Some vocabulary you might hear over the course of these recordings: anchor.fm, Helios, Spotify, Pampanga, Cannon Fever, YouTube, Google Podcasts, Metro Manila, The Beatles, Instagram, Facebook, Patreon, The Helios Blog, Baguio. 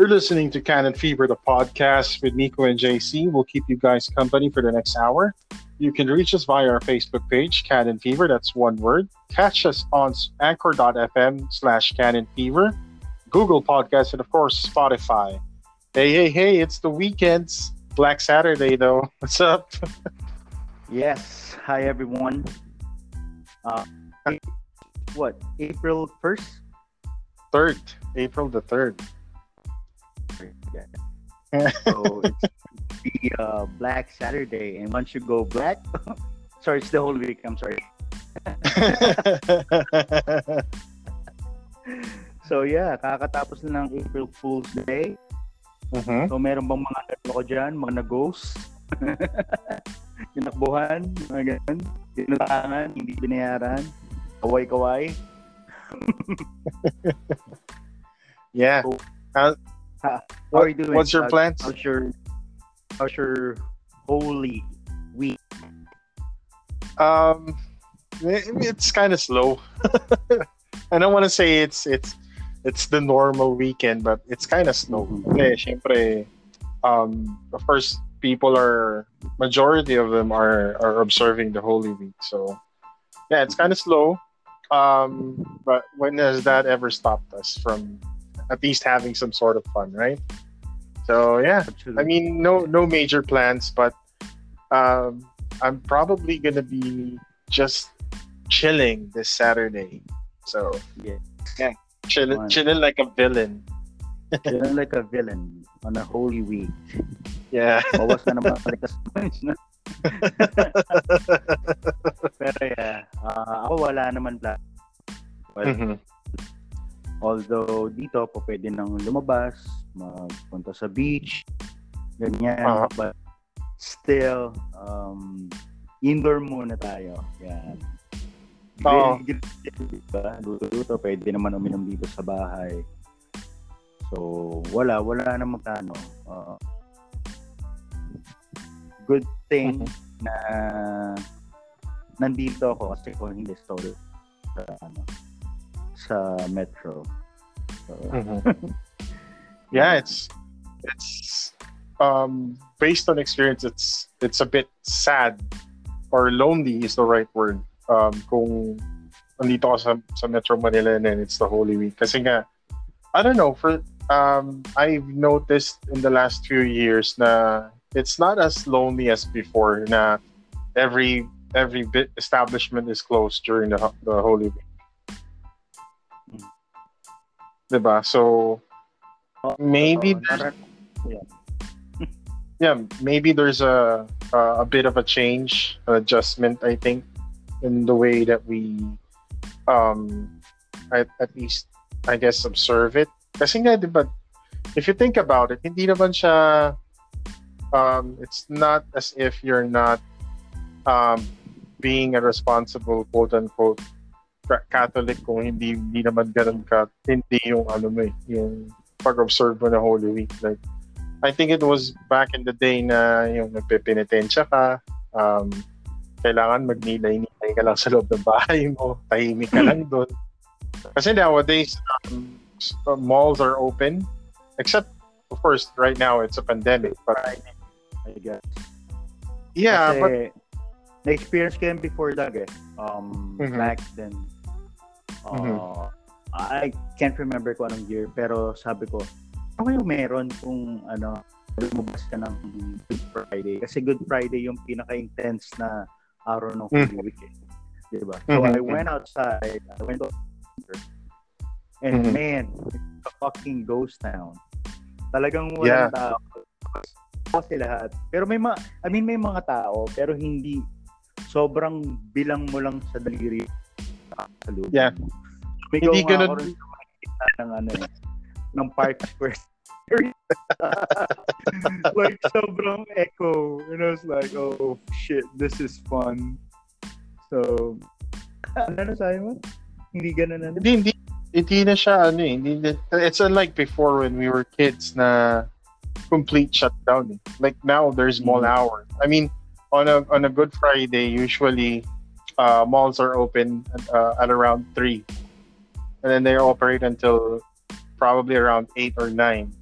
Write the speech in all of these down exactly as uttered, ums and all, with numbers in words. You're listening to Cannon Fever, the podcast with Nico and J C. We'll keep you guys company for the next hour. You can reach us via our Facebook page, Cannon Fever. That's one word. Catch us on anchor.fm slash Cannon Fever, Google Podcasts, and of course, Spotify. Hey, hey, hey, it's the weekends. Black Saturday, though. What's up? Yes. Hi, everyone. Uh, what? April first? third. April the third. Yeah. So it's the uh, Black Saturday, and once you go black, sorry, it's the whole week. I'm sorry. So yeah, kakatapos na ng April Fool's Day. Mm-hmm. So meron bang mga loko dyan, mga ghosts, kinakbuhan, mga ganun, kinutangan, hindi binayaran, kaway-kaway. Yeah. So, uh- How, how are you doing? What's your uh, plans? How's your, how's your holy week? Um, it, it's kind of slow. I don't want to say it's it's it's the normal weekend, but it's kind of slow. Okay, syempre, um, the first people are majority of them are, are observing the Holy Week, so yeah, it's kind of slow. Um, but when has that ever stopped us from at least having some sort of fun, right? So yeah, I mean, no, no major plans, but um, I'm probably gonna be just chilling this Saturday. So yeah, yeah, chilling, chilling like a villain, chilling like a villain on a holy week. Yeah. Pero yeah, ako wala naman plan. Although, dito po pwede nang lumabas, magpunta sa beach, ganyan. Uh-huh. But still, um, indoor muna tayo. Yan. Oh. Diba? Luto, pwede naman uminom dito sa bahay. So, wala. Wala na magkano. Uh, good thing na nandito ako kasi ko hindi story sa ano. Uh, metro. So. Mm-hmm. Yeah, it's it's um, based on experience. It's it's a bit sad or lonely is the right word. Um, kung nandito ako sa, sa Metro Manila and then it's the Holy Week. Kasi nga, I don't know. For um, I've noticed in the last few years na it's not as lonely as before. Na every every bit establishment is closed during the the Holy Week. Diba? So maybe there's, yeah, maybe there's a, a a bit of a change, an adjustment, I think, in the way that we um at, at least I guess observe it. Kasi nga, diba, if you think about it, hindi naman siya um it's not as if you're not um being a responsible quote unquote Catholic kung hindi hindi naman ganun ka hindi yung ano mo eh, yung pag-observe mo na Holy Week. Like I think it was back in the day na yung nagpipinitensya ka, um, kailangan magnilay-nilay ka lang sa loob ng bahay mo, tahimik ka lang doon. Kasi nowadays um, malls are open except of course right now it's a pandemic, but I, I guess yeah. Kasi, but na-experience ko yun before that eh. Um, mm-hmm. Back then Uh, mm-hmm. I can't remember kung anong year, pero sabi ko, okay, meron kung ano, lumabas ka ng Good Friday. Kasi Good Friday yung pinaka-intense na araw ng Holy mm-hmm. Weekend. Diba? So mm-hmm. I went outside, I went to and mm-hmm. man, it's a fucking ghost town. Talagang walang yeah. tao. Kasi lahat. Pero may mga, I mean may mga tao, pero hindi, sobrang bilang mo lang sa daliri. Salud. Yeah. May hindi gonna ng ano eh, ng Park Square. Like sobrang echo. And I was like, oh shit, this is fun. So ano sabi mo? Hindi ganun ano. Hindi hindi na siya ano eh. Hindi, it's unlike before when we were kids na complete shutdown. Eh. Like now there's mall mm-hmm. hours. I mean, on a on a Good Friday usually Uh, malls are open uh, at around three, and then they operate until probably around eight or nine.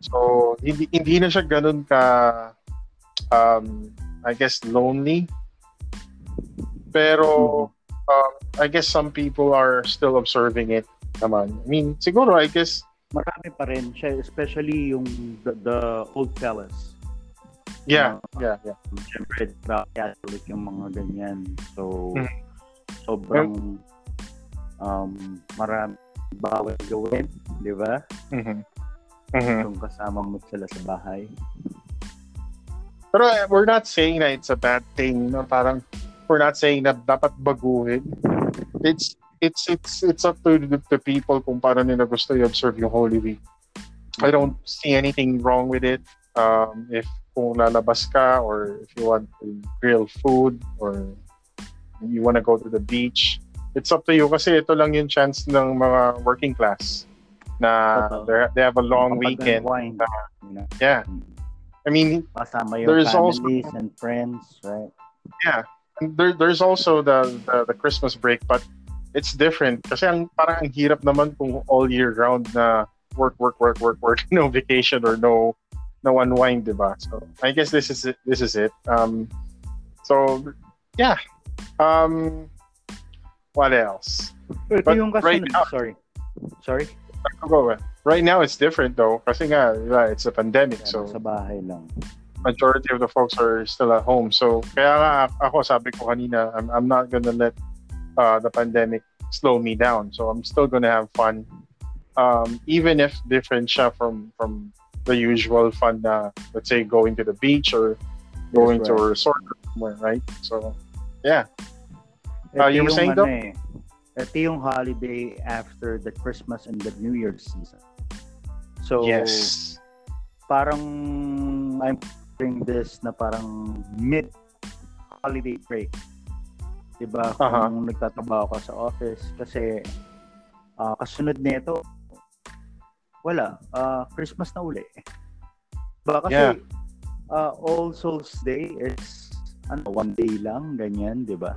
So, hindi, hindi na siya ganun ka, um, I guess, lonely. Pero, um, I guess some people are still observing it naman. I mean, siguro, I guess... Marami pa rin siya, especially yung the, the old fellas. Yeah, uh, yeah, yeah. Siyempre, the Catholic yung mga ganyan. So, mm-hmm. sobrang um, marami bawal gawin, di ba? Mm-hmm. Mm-hmm. Itong kasamang magsala sa bahay. Pero uh, we're not saying that it's a bad thing. No? Parang, we're not saying na dapat baguhin. It's it's it's it's up to the, the people kung paano nila gusto i-observe yung Holy Week. I don't see anything wrong with it. Um, if kung lalabas ka or if you want to grill food or you want to go to the beach, it's up to you kasi ito lang yung chance ng mga working class na they have a long weekend. Na, yeah. I mean, there's also families and friends, right? Yeah. And there, there's also the, the the Christmas break, but it's different kasi ang parang ang hirap naman kung all year round na work work work work work no vacation or no no unwind, diba? So I guess this is it, this is it um so yeah um what else but right now, sorry sorry right now it's different though kasi nga it's a pandemic, so sa bahay lang majority of the folks are still at home, so kaya nga ako sabi ko kanina I'm, I'm not gonna let Uh, the pandemic slow me down, so I'm still gonna have fun, um, even if different siya from from the usual fun na let's say going to the beach or going right. to a resort or somewhere, right? So yeah, uh, you were saying though? Eh. Ito yung holiday after the Christmas and the New Year's season. So yes, parang I'm doing this na parang mid holiday break. Diba, kung uh-huh. nagtatrabaho ka sa office kasi uh, kasunod nito wala uh, Christmas na uli. Diba, kasi yeah. uh, All Souls Day is ano, one day lang ganyan, 'di ba?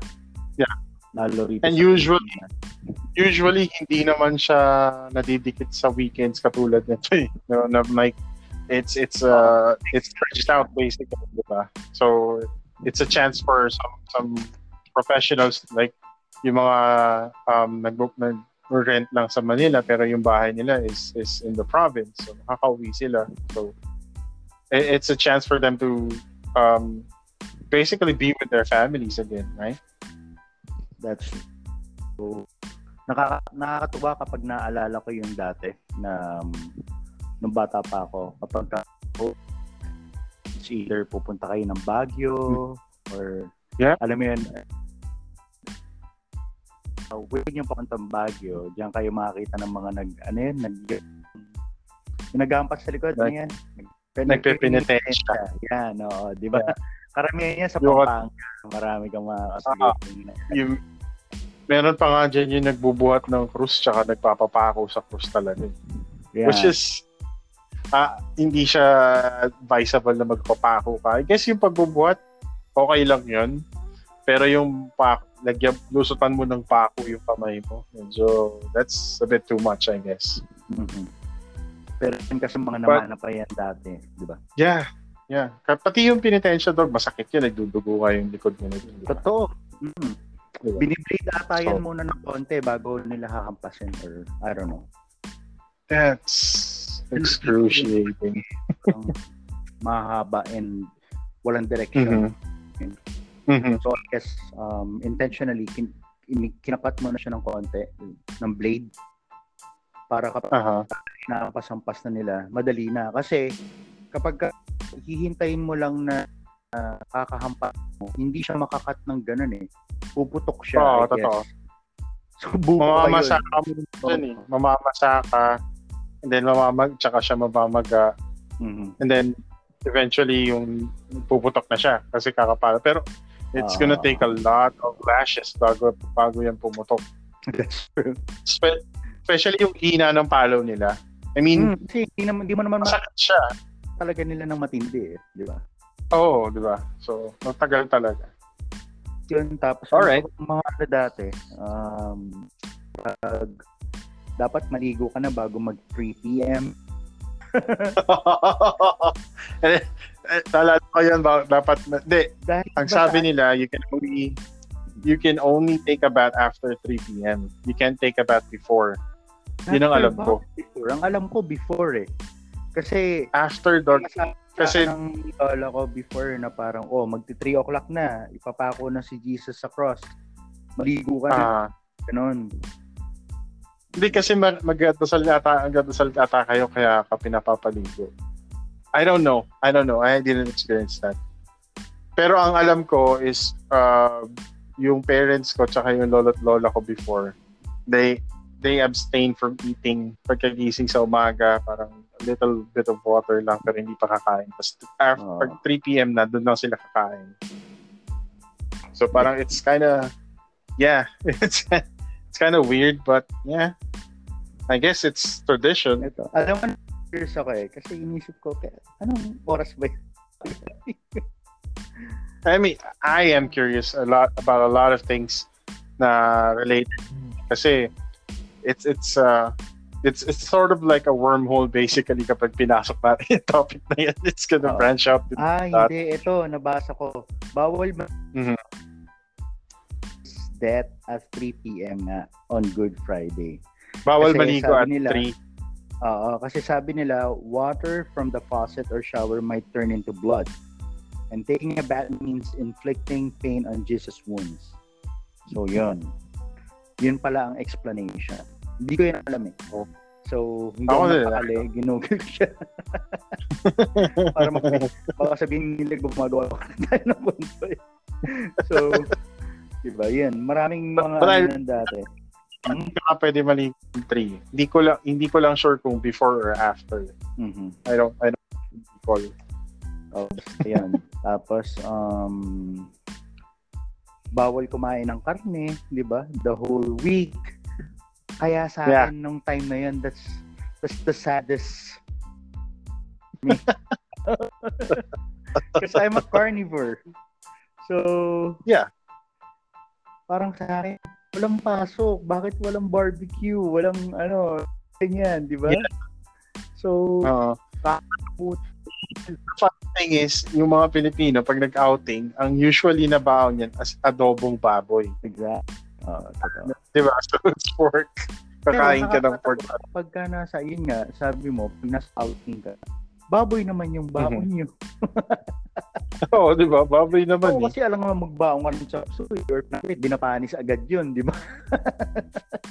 Yeah. Lalo rito and usually weekend. usually hindi naman siya nadidikit sa weekends katulad nito eh. No, na like it's it's uh it's stretched out basically, 'di ba? So it's a chance for some some professionals like yung mga um nagbook na rent lang sa Manila pero yung bahay nila is is in the province, so nakakauwi sila, so it's a chance for them to um basically be with their families again, right? That's so nakaka nakakatuwa kapag naalala ko yung dati na um, nung bata pa ako kapag oh, it's either pupunta kayo ng Baguio or yeah. Alam mo yun, uh, huwag niyong papuntang Baguio, diyan kayo makakita ng mga nag, ano yun, nag, nagampas sa likod, ano yan? Nagpipinitensya. Yan, oo, diba? Yeah. Karamihan niya sa Pampanga, marami kang makakasagin. Uh, meron pa nga dyan yung nagbubuhat ng krus, tsaka nagpapapako sa krus talaga. Yeah. Which is, ah, hindi siya advisable na magpapako ka. I guess yung pagbubuhat, okay lang yun. Pero yung pako, lagyan, lusutan mo ng pako yung kamay mo. And so, that's a bit too much, I guess. Mm-hmm. Pero yun kasi mga namana pa yan dati, di ba? Yeah, yeah. Pati yung pinitensya dog, masakit yun. Nagdudugo ka yung likod mo. Diba? Totoo. Mm-hmm. Diba? Binibrate ata yan so, muna ng konti bago nila hakampasin or I don't know. That's excruciating. Mahaba and walang direksyon. Mm-hmm. Mm-hmm. So I guess um, intentionally kin- kinapat mo na siya ng konti ng blade para kapag uh-huh. nakapasampas na nila madali na kasi kapag ka- hihintayin mo lang na uh, kakahampas mo hindi siya makakat ng ganun eh, puputok siya. Oo, I totoo. Guess so mamamasa ka mo dun eh, mamamasa ka and then mamamag tsaka siya mamamaga mm-hmm. and then eventually yung puputok na siya kasi kakapala pero it's uh, gonna take a lot of lashes bago bago yan pumutok. That's true. Spe- especially yung hina ng palo nila. I mean mm, kasi hindi naman, di mo naman masakit siya talaga nila ng matindi eh, di ba? Oo, oh, di ba? So matagal talaga yun tapos alright. Mga ano dati um, pag, dapat maligo ka na bago mag three p.m. eh, eh, talala ko yan, dapat, hindi. Ang sabi nila, you can only, you can only take a bath after three p.m. You can't take a bath before. Yun ang alam ba? Ko. Before. Ang alam ko before eh. Kasi, after dark. Kasi, ang lola ko before na parang, oh, magti three o'clock na, ipapako na si Jesus sa cross. Maligo ka na. Uh, Ganon. Hindi kasi magdasal ata, magdasal ata kayo kaya ka pinapapaligo. I don't know. I don't know. I didn't experience that. Pero ang alam ko is uh, yung parents ko tsaka yung lolo't lola ko before, they they abstain from eating pagkagising sa umaga, parang a little bit of water lang pero hindi pa kakain. Tapos after oh. pag three p.m. na, doon lang sila kakain. So parang it's kind of yeah, it's it's kind of weird, but yeah, I guess it's tradition. Ito, alam mo, curious ako eh, kasi inisip ko, anong oras ba? I mean, I am curious a lot about a lot of things na related. Kasi it's it's uh it's it's sort of like a wormhole basically kapag pinasok natin yung topic na yan, it's gonna oh. branch out. Ah, that. Hindi. Ito, nabasa ko. Bawal ba? Mm-hmm. Death at three p.m. na on Good Friday. Bawal maligo at nila, three. Oo, uh, kasi sabi nila, water from the faucet or shower might turn into blood. And taking a bath means inflicting pain on Jesus' wounds. So, yun. Yun pala ang explanation. Hindi ko yun alam eh. So, hindi ako napakali, ginugil siya. Para mag- baka sabihin nila, gumagawa ko na tayo ng punto eh. So, diba, yan. Maraming mga anan dati. Hindi ka na pwede mali three. Hindi ko lang, hindi ko lang sure kung before or after. Mm-hmm. I don't, I don't recall. Oh, yan. Tapos, um, bawal kumain ng karne, di ba? The whole week. Kaya sa yeah. akin, nung time na yun, that's, that's the saddest. Because I'm a carnivore. So, yeah. Parang sa akin, walang pasok. Bakit walang barbecue? Walang ano, ganyan, di ba? Yeah. So, kakaput. The funny thing is, yung mga Pilipino, pag nag-outing, ang usually na baon yan as adobong baboy. Exactly. Uh, di ba? So, it's pork. Kakain ka ng pork. Pagka nasa, yun nga, sabi mo, pag nasa outing ka, baboy naman yung baon mm-hmm. nyo. Oo, oh, di ba? Baboy naman. Oo, oh, eh. Kasi alam naman magbaong ka ng chapsuy or pinapit, dinapanis agad yun, di ba?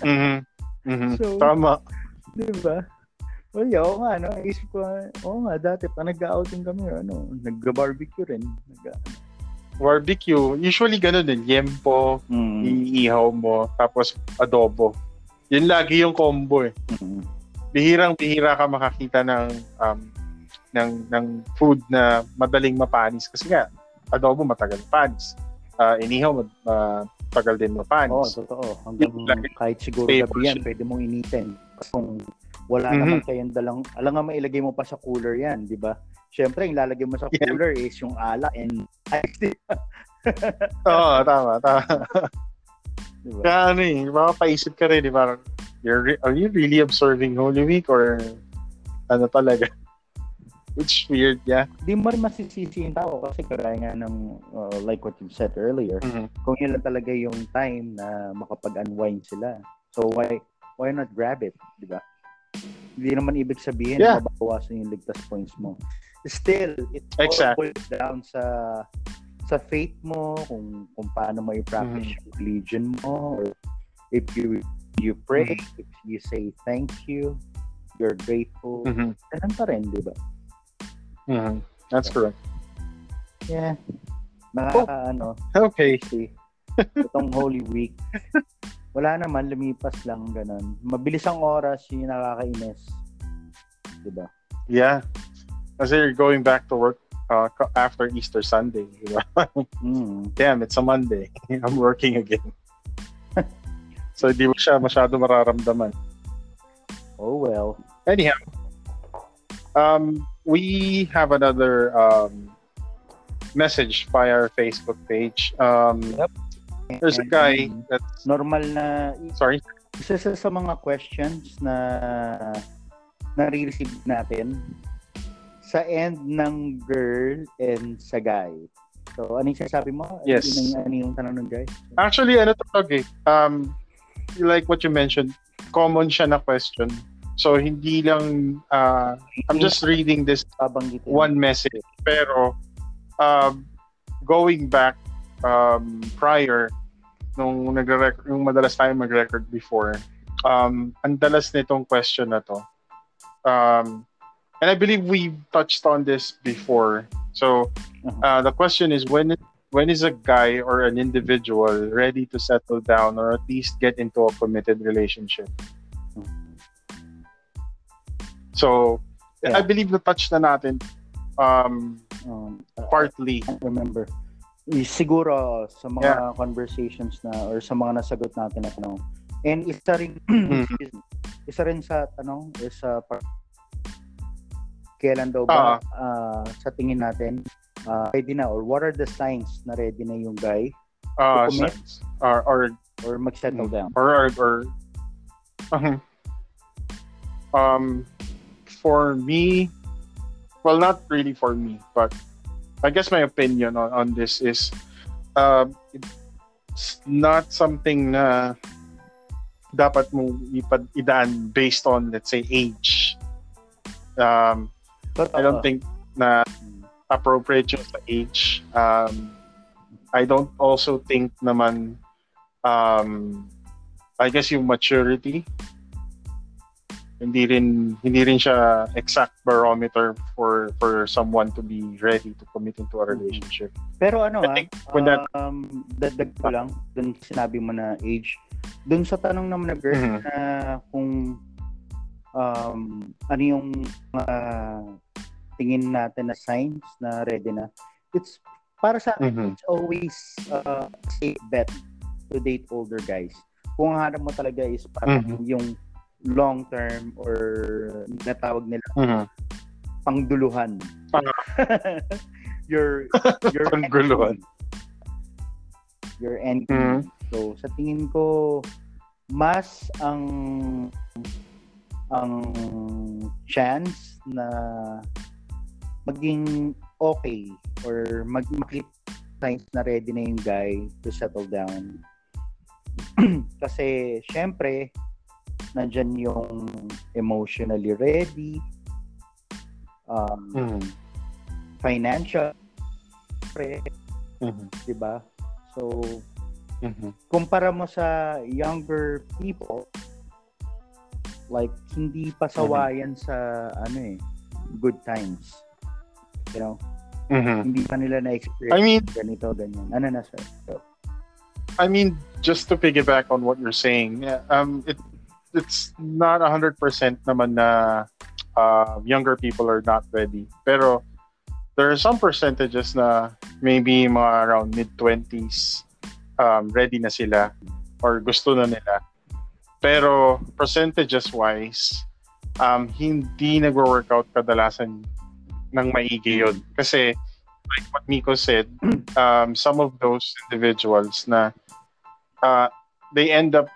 mm-hmm. mm-hmm. So, tama. Di ba? Well, yeah, oo nga, no? Isip ko, oo nga, dati pa nag-outing kami, ano, nag-barbecue rin. Nag- barbecue, usually ganun din, yempo, mm-hmm. iihaw mo, tapos adobo. Yun lagi yung combo eh. Mm-hmm. Bihirang-bihira ka makakita ng um, ng ng food na madaling mapanis kasi nga adobo matagal panis. Uh, inihaw uh, matagal din mapanis. Oo, totoo. Hanggang like, kahit siguro gabi yan, pwede mong initin. Kung wala mm-hmm. naman kayong dalang, alam nga mailagay mo pa sa cooler yan, di ba? Siyempre, yung lalagay mo sa cooler yeah. is yung ala and ice, di ba? Oo, tama, tama. Diba? Kaya ano eh, makapaisip ka rin, di ba? You're, are you really observing Holy Week or ano talaga? It's weird, yeah. Di mo rin masisisi yung tao kasi kaya nga ng, uh, like what you said earlier, mm-hmm. kung yun lang talaga yung time na makapag-unwind sila. So, why why not grab it, di ba? Hindi naman ibig sabihin yeah. na babawasan yung ligtas points mo. Still, it exactly. all boils down sa sa faith mo, kung kung paano mo i-practice mm-hmm. yung religion mo, or if you you pray, mm-hmm. if you say thank you, you're grateful, mm-hmm. ganun pa rin, di ba? Mm-hmm. That's correct. Yeah. Mga oh, ano. Okay. Kasi, itong Holy Week. Wala naman, lumipas lang ganun. Mabilis ang oras, yun yung nakakainis. Diba? Yeah. Kasi you're going back to work uh, after Easter Sunday. Diba? Mm. Damn, it's a Monday. I'm working again. So, di ba siya masyado mararamdaman? Oh, well. Anyhow. Um... We have another um, message by our Facebook page. Um, yep. There's a guy that's normal na. Sorry. Isa sa mga questions na nare-receive natin sa end ng girl and sa guy. So, ano yung sasabi mo? Yes. Ano yung tanong ng guy? Actually, ano talaga eh. Um, like what you mentioned, common siya na question. So, hindi lang, uh, I'm just reading this one message. Pero, uh, going back um, prior, nung nagre-record, nung madalas tayo mag-record before, um, ang dalas nitong question na to. Um, and I believe we touched on this before. So, uh, the question is, when when is a guy or an individual ready to settle down or at least get into a committed relationship? So, yeah. I believe na-touch na natin um, um, partly. I remember. Siguro sa mga yeah. conversations na or sa mga nasagot natin na tanong. And isa rin, mm-hmm. isa rin sa tanong is uh, kailan daw ba uh-huh. uh, sa tingin natin uh, ready na or what are the signs na ready na yung guy uh, to commit so, or, or, or mag-settle down? Or, or, or uh-huh. um, for me, well, not really for me, but I guess my opinion on, on this is uh, it's not something na dapat mong ipad idaan based on, let's say, age. Um, I don't think na appropriate yung sa age. Um, I don't also think naman, um, I guess yung maturity. Hindi rin, hindi rin siya exact barometer for for someone to be ready to commit into a relationship. Pero ano ah, um, that... dagdag ko lang, dun sinabi mo na age. Dun sa tanong naman na girl mm-hmm. na kung um, ano yung uh, tingin natin na signs na ready na, it's para sa akin, mm-hmm. it's always uh, safe bet to date older guys. Kung hanap mo talaga is para mm-hmm. yung long term or natawag nila uh-huh. pangduluhan uh-huh. your your pangduluhan your end uh-huh. So sa tingin ko mas ang ang chance na maging okay or mag makita signs na ready na yung guy to settle down kasi syempre nandiyan yung emotionally ready, um, mm-hmm. financial, mm-hmm. diba? So, mm-hmm. kumpara mo sa younger people, like, hindi pasawayan mm-hmm. sa, ano eh, good times. You know? Mm-hmm. Hindi pa nila na-experience I mean, ganito, ganyan. Ano na, sir? So, I mean, just to piggyback on what you're saying, um, it it's not one hundred percent naman na uh, younger people are not ready. Pero there are some percentages na maybe mga around mid-twenties um, ready na sila or gusto na nila. Pero percentages-wise, um, hindi nag-workout kadalasan ng maigi yun. Kasi like what Miko said, um, some of those individuals na uh, they end up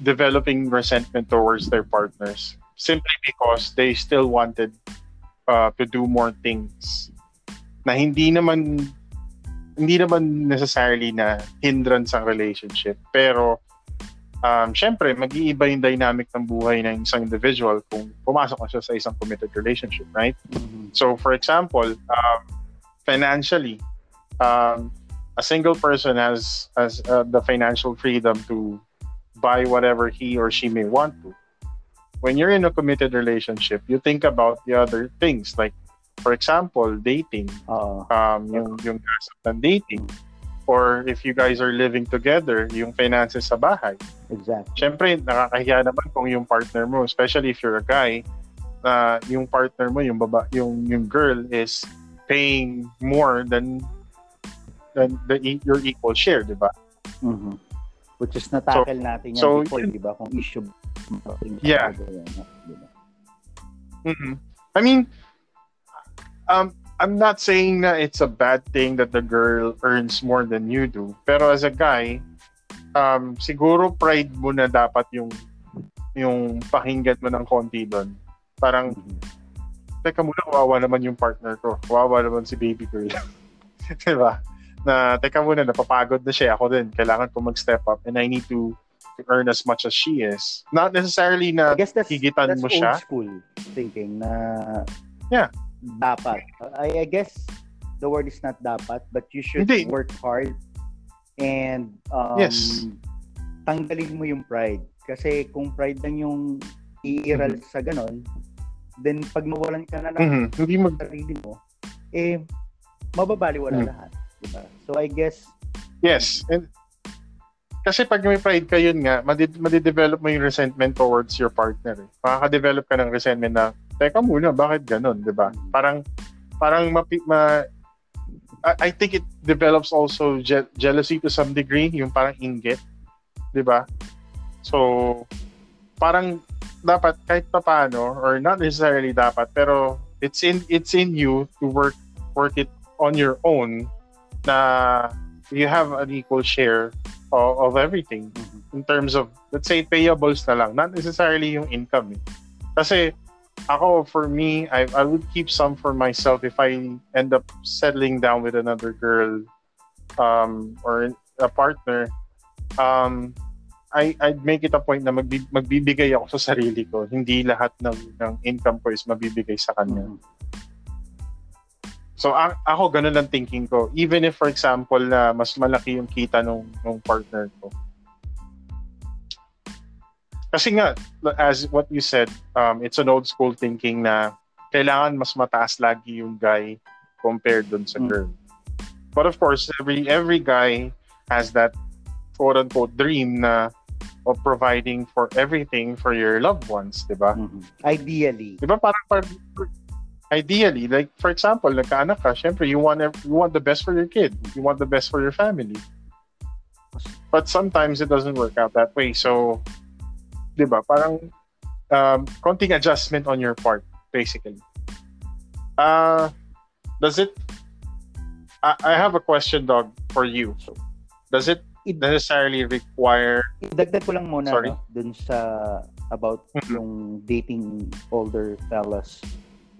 developing resentment towards their partners simply because they still wanted uh, to do more things na hindi naman hindi naman necessarily na hindrance ang relationship pero um, syempre mag-iiba yung dynamic ng buhay ng isang individual kung pumasok na siya sa isang committed relationship, right? Mm-hmm. So for example um, financially um, a single person has, has uh, the financial freedom to buy whatever he or she may want to. When you're in a committed relationship, you think about the other things. Like, for example, dating. Uh, um, yung, yung concept ng dating. Or if you guys are living together, yung finances sa bahay. Exactly. Siyempre, nakakahiya naman kung yung partner mo, especially if you're a guy, uh, yung partner mo, yung, baba, yung, yung girl is paying more than, than the, your equal share, di ba? Mm-hmm. Which is natakel so, natin yan so, before, di ba? Kung issue. Yeah. Mm-hmm. I mean, um, I'm not saying that it's a bad thing that the girl earns more than you do. Pero as a guy, um, siguro pride mo na dapat yung yung pakinggan mo ng konti doon. Parang, teka muna, kawawa naman yung partner ko. Kawawa naman si baby girl. Diba? Na, teka muna, napapagod na siya. Ako din, kailangan ko mag-step up and I need to, to earn as much as she is. Not necessarily na higitan mo siya. I guess that's, that's old school thinking na yeah. dapat. I, I guess the word is not dapat, but you should Hindi. work hard and um, yes. tanggalin mo yung pride. Kasi kung pride lang yung iiral mm-hmm. sa ganon, then pag mawalan ka na ng mm-hmm. sarili mo, eh, mababaliwala mm-hmm. lahat. Diba? So, I guess... Yes. And, kasi pag may pride ka, yun nga, madid- madidevelop mo yung resentment towards your partner. Eh. Makaka-develop ka ng resentment na, teka muna, bakit ganon? Diba? Mm-hmm. Parang, parang mapi- ma... I-, I think it develops also je- jealousy to some degree, yung parang inggit. Diba? So, parang... dapat kahit papaano or not necessarily dapat pero it's in it's in you to work work it on your own na you have an equal share of, of everything in terms of let's say payables na lang, not necessarily yung income eh. Kasi ako for me I I would keep some for myself if I end up settling down with another girl um or a partner um I I'd make it a point na magbi- magbibigay ako sa sarili ko. Hindi lahat ng, ng income ko is mabibigay sa kanya. So a- ako ganun ang thinking ko. Even if for example na mas malaki yung kita nung nung partner ko. Kasi nga as what you said, um it's an old school thinking na kailangan mas mataas lagi yung guy compared dun sa girl. But of course, every every guy has that quote unquote dream na of providing for everything for your loved ones, diba? Mm-hmm. Ideally. Diba parang, parang ideally, like for example, nagkaanak ka, syempre you want you want the best for your kid, you want the best for your family. But sometimes it doesn't work out that way. So, diba parang um, konting adjustment on your part, basically. Uh, does it? I, I have a question, Dog, for you. So, does it? It necessarily require... Idagdag ko lang muna no, dun sa about mm-hmm. yung dating older fellas.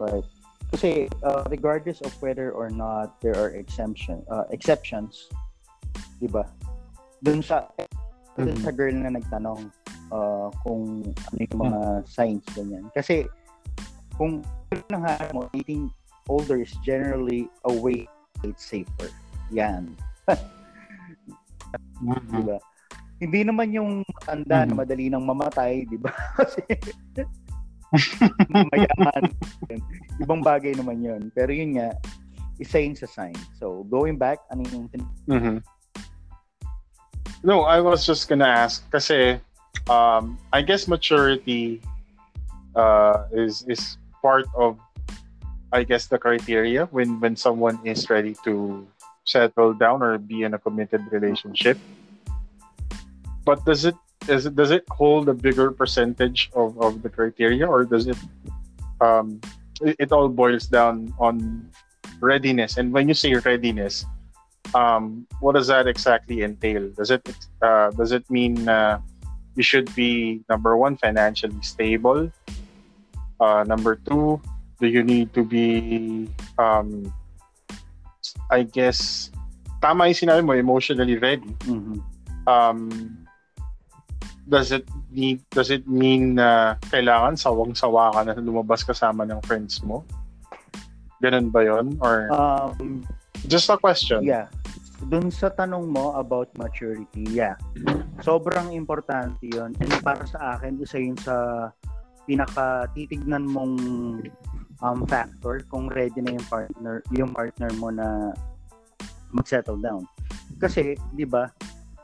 Right? Kasi uh, regardless of whether or not there are exemption, uh, exceptions, diba? Dun sa, mm-hmm. dun sa girl na nagtanong uh, kung ano yung mga mm-hmm. signs ganyan. Kasi kung nanghara mo, dating older is generally a way it's safer. Yan. Mm-hmm. Diba? Hindi naman yung matanda mm-hmm. na madali nang mamatay, diba? Kasi mayaman. Ibang bagay naman yun. Pero yun nga, isa yun sa sign. So, going back, ano yung... Mm-hmm. No, I was just gonna ask, kasi um, I guess maturity uh, is is part of, I guess, the criteria when when someone is ready to settle down or be in a committed relationship. But does it, is it does it hold a bigger percentage of, of the criteria or does it um it, it all boils down on readiness? And when you say readiness, um what does that exactly entail? Does it uh, does it mean uh, you should be number one financially stable? Uh, number two, do you need to be um I guess, tama yung sinabi mo, emotionally ready. Mm-hmm. Um, does it need, does it mean na uh, kailangan sawang-sawa ka na lumabas kasama ng friends mo? Ganun ba yun? Or, um, just a question. Yeah. Dun sa tanong mo about maturity, yeah. Sobrang importante yun. And para sa akin, isa yun sa pinakatitignan mong um factor kung ready na yung partner yung partner mo na mag-settle down. Kasi, di ba,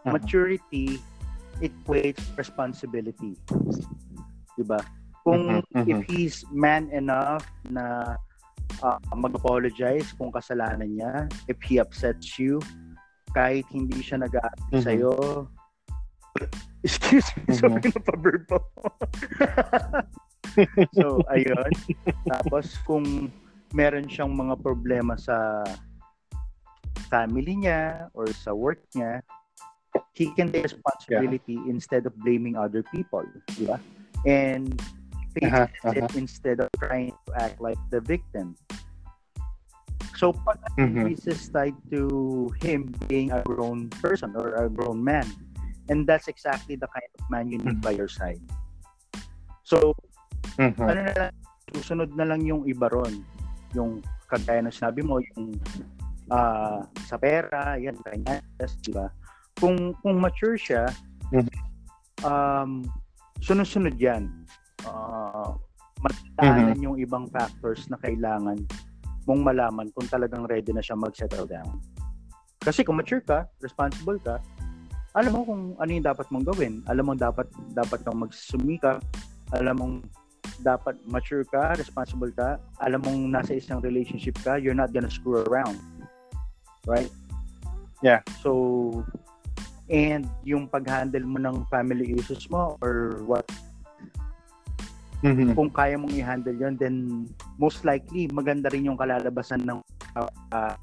maturity equates responsibility. Di ba? Kung mm-hmm. if he's man enough na uh, mag-apologize kung kasalanan niya, if he upsets you, kahit hindi siya nag-aati mm-hmm. sa'yo, excuse me, mm-hmm. sabi na pa-verbal. So, ayun. Tapos, kung meron siyang mga problema sa family niya or sa work niya, he can take responsibility yeah. instead of blaming other people. Diba? And uh-huh, uh-huh. it instead of trying to act like the victim. So part of mm-hmm. this is tied to him being a grown person or a grown man, and that's exactly the kind of man you need mm-hmm. by your side. So mm-hmm. ano na lang, susunod na lang yung iba ron, yung kagaya na sinabi mo, yung uh, sa pera, yan, finances, diba? Kung kung mature siya, mm-hmm. um, sunod-sunod yan. Uh, Mataanan mm-hmm. yung ibang factors na kailangan mong malaman kung talagang ready na siya mag-settle down. Kasi kung mature ka, responsible ka, alam mo kung ano yung dapat mong gawin. Alam mo dapat dapat kang magsumika. Alam mo dapat mature ka, responsible ka. Alam mo nasa isang relationship ka, you're not gonna screw around. Right? Yeah. So, and yung pag-handle mo ng family issues mo or what, mm-hmm. kung kaya mong i-handle yun, then most likely maganda rin yung kalalabasan ng uh,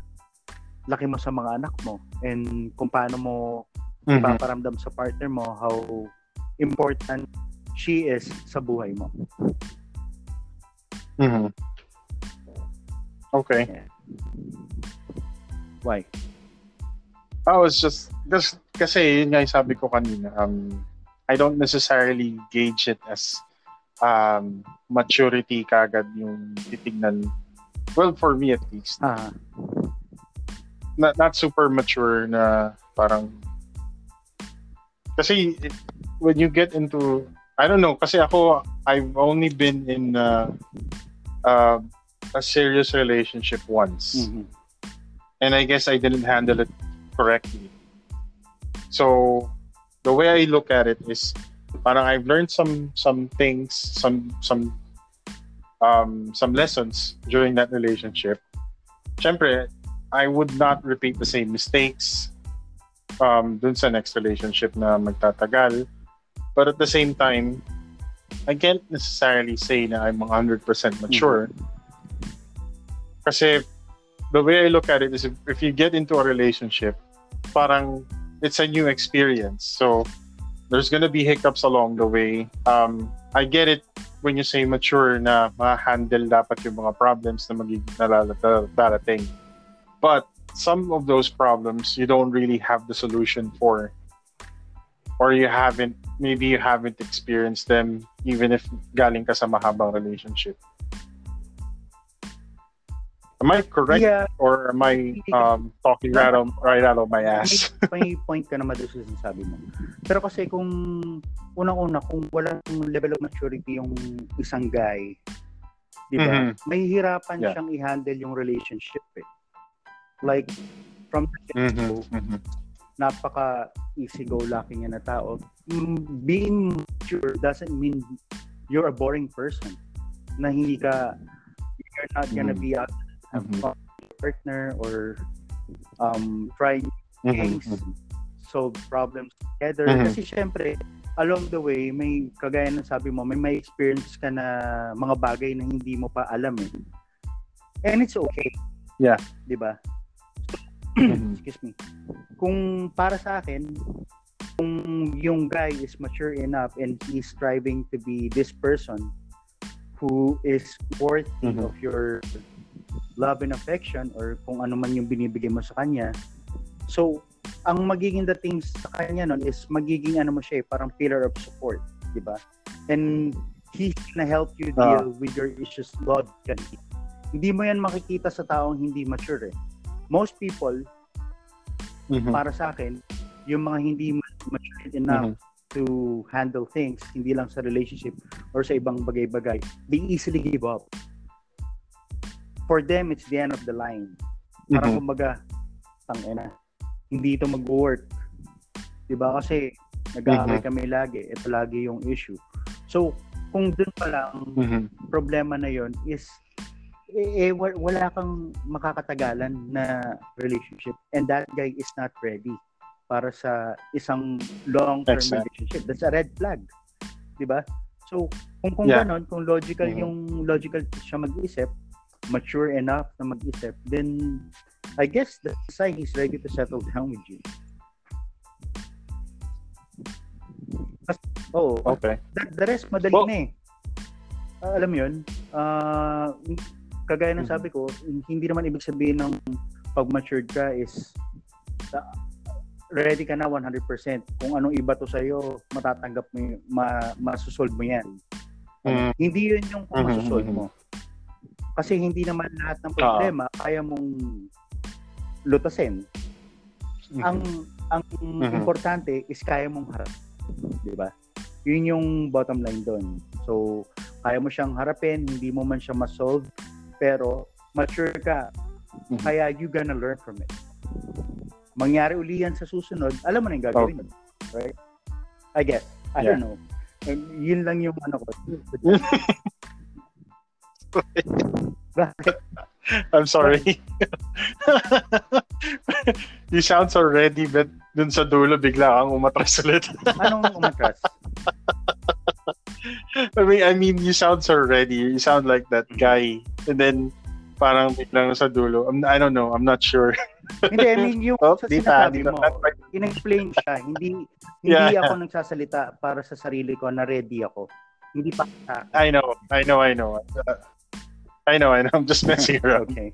laki mo sa mga anak mo, and kung paano mo mm-hmm. ipaparamdam sa partner mo how important she is sa buhay mo. Mm-hmm. Okay. Yeah. Why? I was just, just kasi yun nga yung sabi ko kanina, um, I don't necessarily gauge it as Um, maturity kagad yung titignan. Well, for me at least. Uh-huh. Not, not super mature na parang... Kasi it, when you get into... I don't know, kasi ako, I've only been in uh, uh, a serious relationship once. Mm-hmm. And I guess I didn't handle it correctly. So, the way I look at it is... Parang I've learned some some things, some some um, some lessons during that relationship. Syempre, I would not repeat the same mistakes um, dun sa next relationship na magtatagal. But at the same time, I can't necessarily say na I'm one hundred percent mature. Kasi the way I look at it is if, if you get into a relationship, parang it's a new experience. So, there's gonna be hiccups along the way. Um, I get it when you say mature na ma-handle dapat yung mga problems na magiging nalalating. But some of those problems you don't really have the solution for, or you haven't, maybe you haven't experienced them even if galing ka sa mahabang relationship. Am I correct? Yeah. Or am I um, talking right, on, right out of my ass? May point ka naman doon sa sabi mo. Pero kasi kung unang-una, kung walang level of maturity yung isang guy, di ba, mm-hmm. may hirapan yeah. siyang i-handle yung relationship. Eh. Like, from the get-go, mm-hmm. napaka-easy-go-lucky niya na tao. Being mature doesn't mean you're a boring person. Na hindi ka, you're not gonna mm-hmm. be out have mm-hmm. partner or um, trying things, mm-hmm. solve problems together. Mm-hmm. Kasi syempre, along the way, may, kagaya ng sabi mo, may may experience ka na mga bagay na hindi mo pa alam eh. And it's okay. Yeah. Diba? Mm-hmm. Excuse me. Kung para sa akin, kung yung guy is mature enough and he's striving to be this person who is worthy mm-hmm. of your love and affection or kung ano man yung binibigay mo sa kanya, so ang magiging dating sa kanya nun is magiging ano mo siya eh, parang pillar of support, di ba? And he's gonna help you deal uh, with your issues logically. Hindi mo yan makikita sa taong hindi mature eh. Most people mm-hmm. para sa akin, yung mga hindi mature enough mm-hmm. to handle things, hindi lang sa relationship or sa ibang bagay-bagay, they easily give up. For them, it's the end of the line. Parang mm-hmm. kumbaga, tangina, hindi ito mag-work. Diba? Kasi nag-aaway mm-hmm. kami lagi. Ito lagi yung issue. So, kung dun pa lang mm-hmm. problema na yon is eh, eh, wala kang makakatagalan na relationship, and that guy is not ready para sa isang long-term that's relationship. That's a red flag. Diba? So, kung kung yeah. ganon, kung logical mm-hmm. yung logical siya mag-isip, mature enough na mag-isip, then I guess that's a sign he's ready to settle down with you. Kasi, oh, okay. The, the rest, madali well, na eh. uh, alam yun, uh, kagaya ng sabi ko, hindi naman ibig sabihin ng pag matured ka is uh, ready ka na one hundred percent. Kung anong iba to sa'yo, matatanggap mo yun, ma, masusolve mo yan. Mm. Hindi yun yung kung mm-hmm. masusolve mo. Kasi hindi naman lahat ng problema uh. kaya mong lutasin. Mm-hmm. Ang ang mm-hmm. importante is kaya mong harap. Diba? Yun yung bottom line doon. So, kaya mo siyang harapin, hindi mo man siya masolve, pero mature ka. Mm-hmm. Kaya you gonna learn from it. Mangyari uli yan sa susunod, alam mo na yung gagawin mo. Okay. Right? I guess. I yeah. don't know. And yun lang yung ano ko. I'm sorry. You sound so ready, but dun sa dulo bigla kang umatras ulit. Anong umatras? I mean, I mean, you sound so ready. You sound like that guy. And then, parang biglang sa dulo. I'm, I don't know. I'm not sure. Hindi, I mean, yung oh, sa sinasabi pa, mo, right. In-explain siya. Hindi hindi yeah. ako nagsasalita para sa sarili ko na ready ako. Hindi pa. I know, I know, I know. Uh, I know, I know. I'm just messing around. Okay.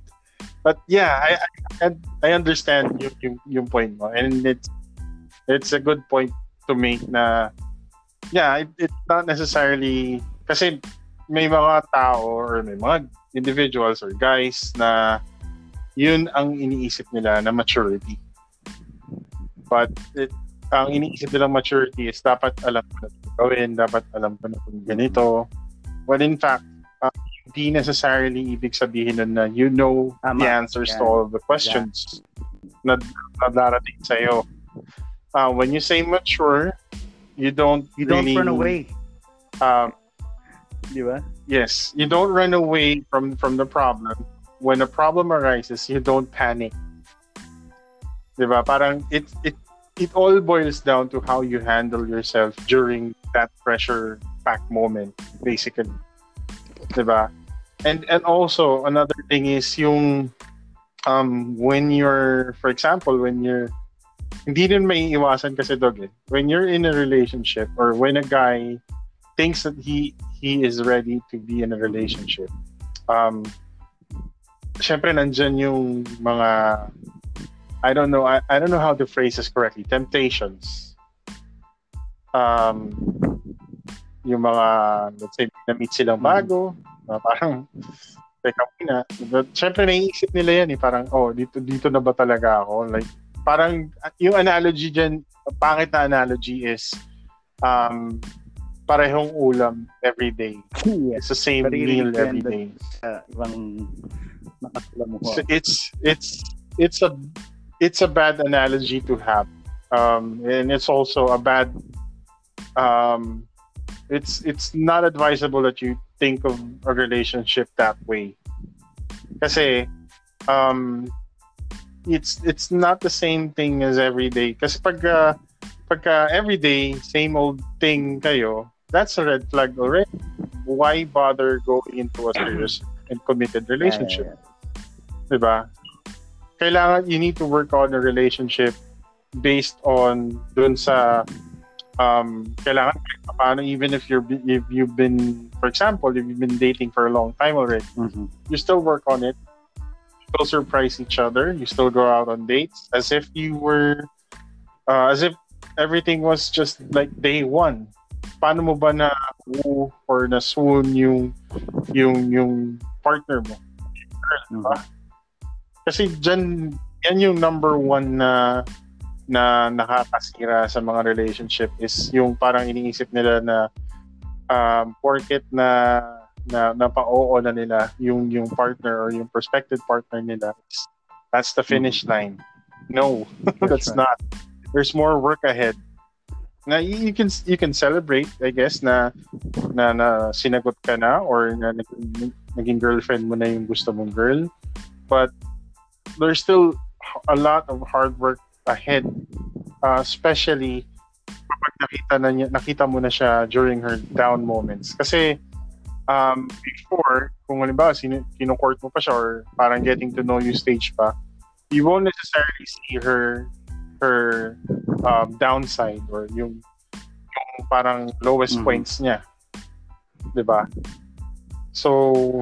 But yeah, I I, I understand yung, yung, yung point mo. And it's, it's a good point to make na, yeah, it, it's not necessarily, kasi may mga tao or may mga individuals or guys na yun ang iniisip nila na maturity. But it, ang iniisip nilang maturity is dapat alam mo na kung gawin, dapat alam mo na kung ganito. Well, in fact, uh, hindi necessarily ibig sabihin na you know um, the answers yeah. to all of the questions yeah. na, na darating sa'yo. Uh, when you say mature, you don't You don't really, run away. Um, Di ba? Yes. You don't run away from, from the problem. When a problem arises, you don't panic. Diba? Parang it it it all boils down to how you handle yourself during that pressure pack moment, basically. Diba? And and also another thing is yung um when you're, for example, when you're hindi din may iwasan kasi dog eh. When you're in a relationship or when a guy thinks that he he is ready to be in a relationship, um syempre nandyan yung mga I don't know I, I don't know how to phrase this correctly, temptations, um yung mga, let's say, na-meet silang bago, mm-hmm. parang teka muna, but syempre naiisip nila yan eh, parang oh dito dito na ba talaga ako, like parang yung analogy dyan, pangit na analogy is um parehong ulam every day. It's the same meal every day. So it's it's it's a it's a bad analogy to have, um, and it's also a bad. Um, it's it's not advisable that you think of a relationship that way. Kasi, um, it's it's not the same thing as every day. Kasi pag uh, pagka every day same old thing kayo, that's a red flag already. Why bother going into a serious and committed relationship? Yeah, yeah. Diba? Kailangan, you need to work on a relationship based on dun sa um kailangan paano, even if you're if you've been, for example, if you've been dating for a long time already, mm-hmm. you still work on it. You still surprise each other. You still go out on dates as if you were uh, as if everything was just like day one. Paano mo ba na woo or na swoon yung yung yung partner mo? Diba? Kasi dyan, yan yung number one na na nakakasira sa mga relationship is yung parang iniisip nila na um, porket na na napa-oo na nila yung yung partner or yung prospective partner nila. That's the finish line. No, that's, that's right. not. There's more work ahead. Now you can you can celebrate, I guess, na na, na sinagot ka na or na naging, naging girlfriend mo na yung gusto mong girl, but there's still a lot of hard work ahead, uh, especially kapag nakita na niya, nakita mo na siya during her down moments. Kasi um, before, kung halimbawa kino-court mo pa siya or parang getting to know you stage pa, you won't necessarily see her. her um, downside or yung, yung parang lowest mm-hmm. points niya. Diba? So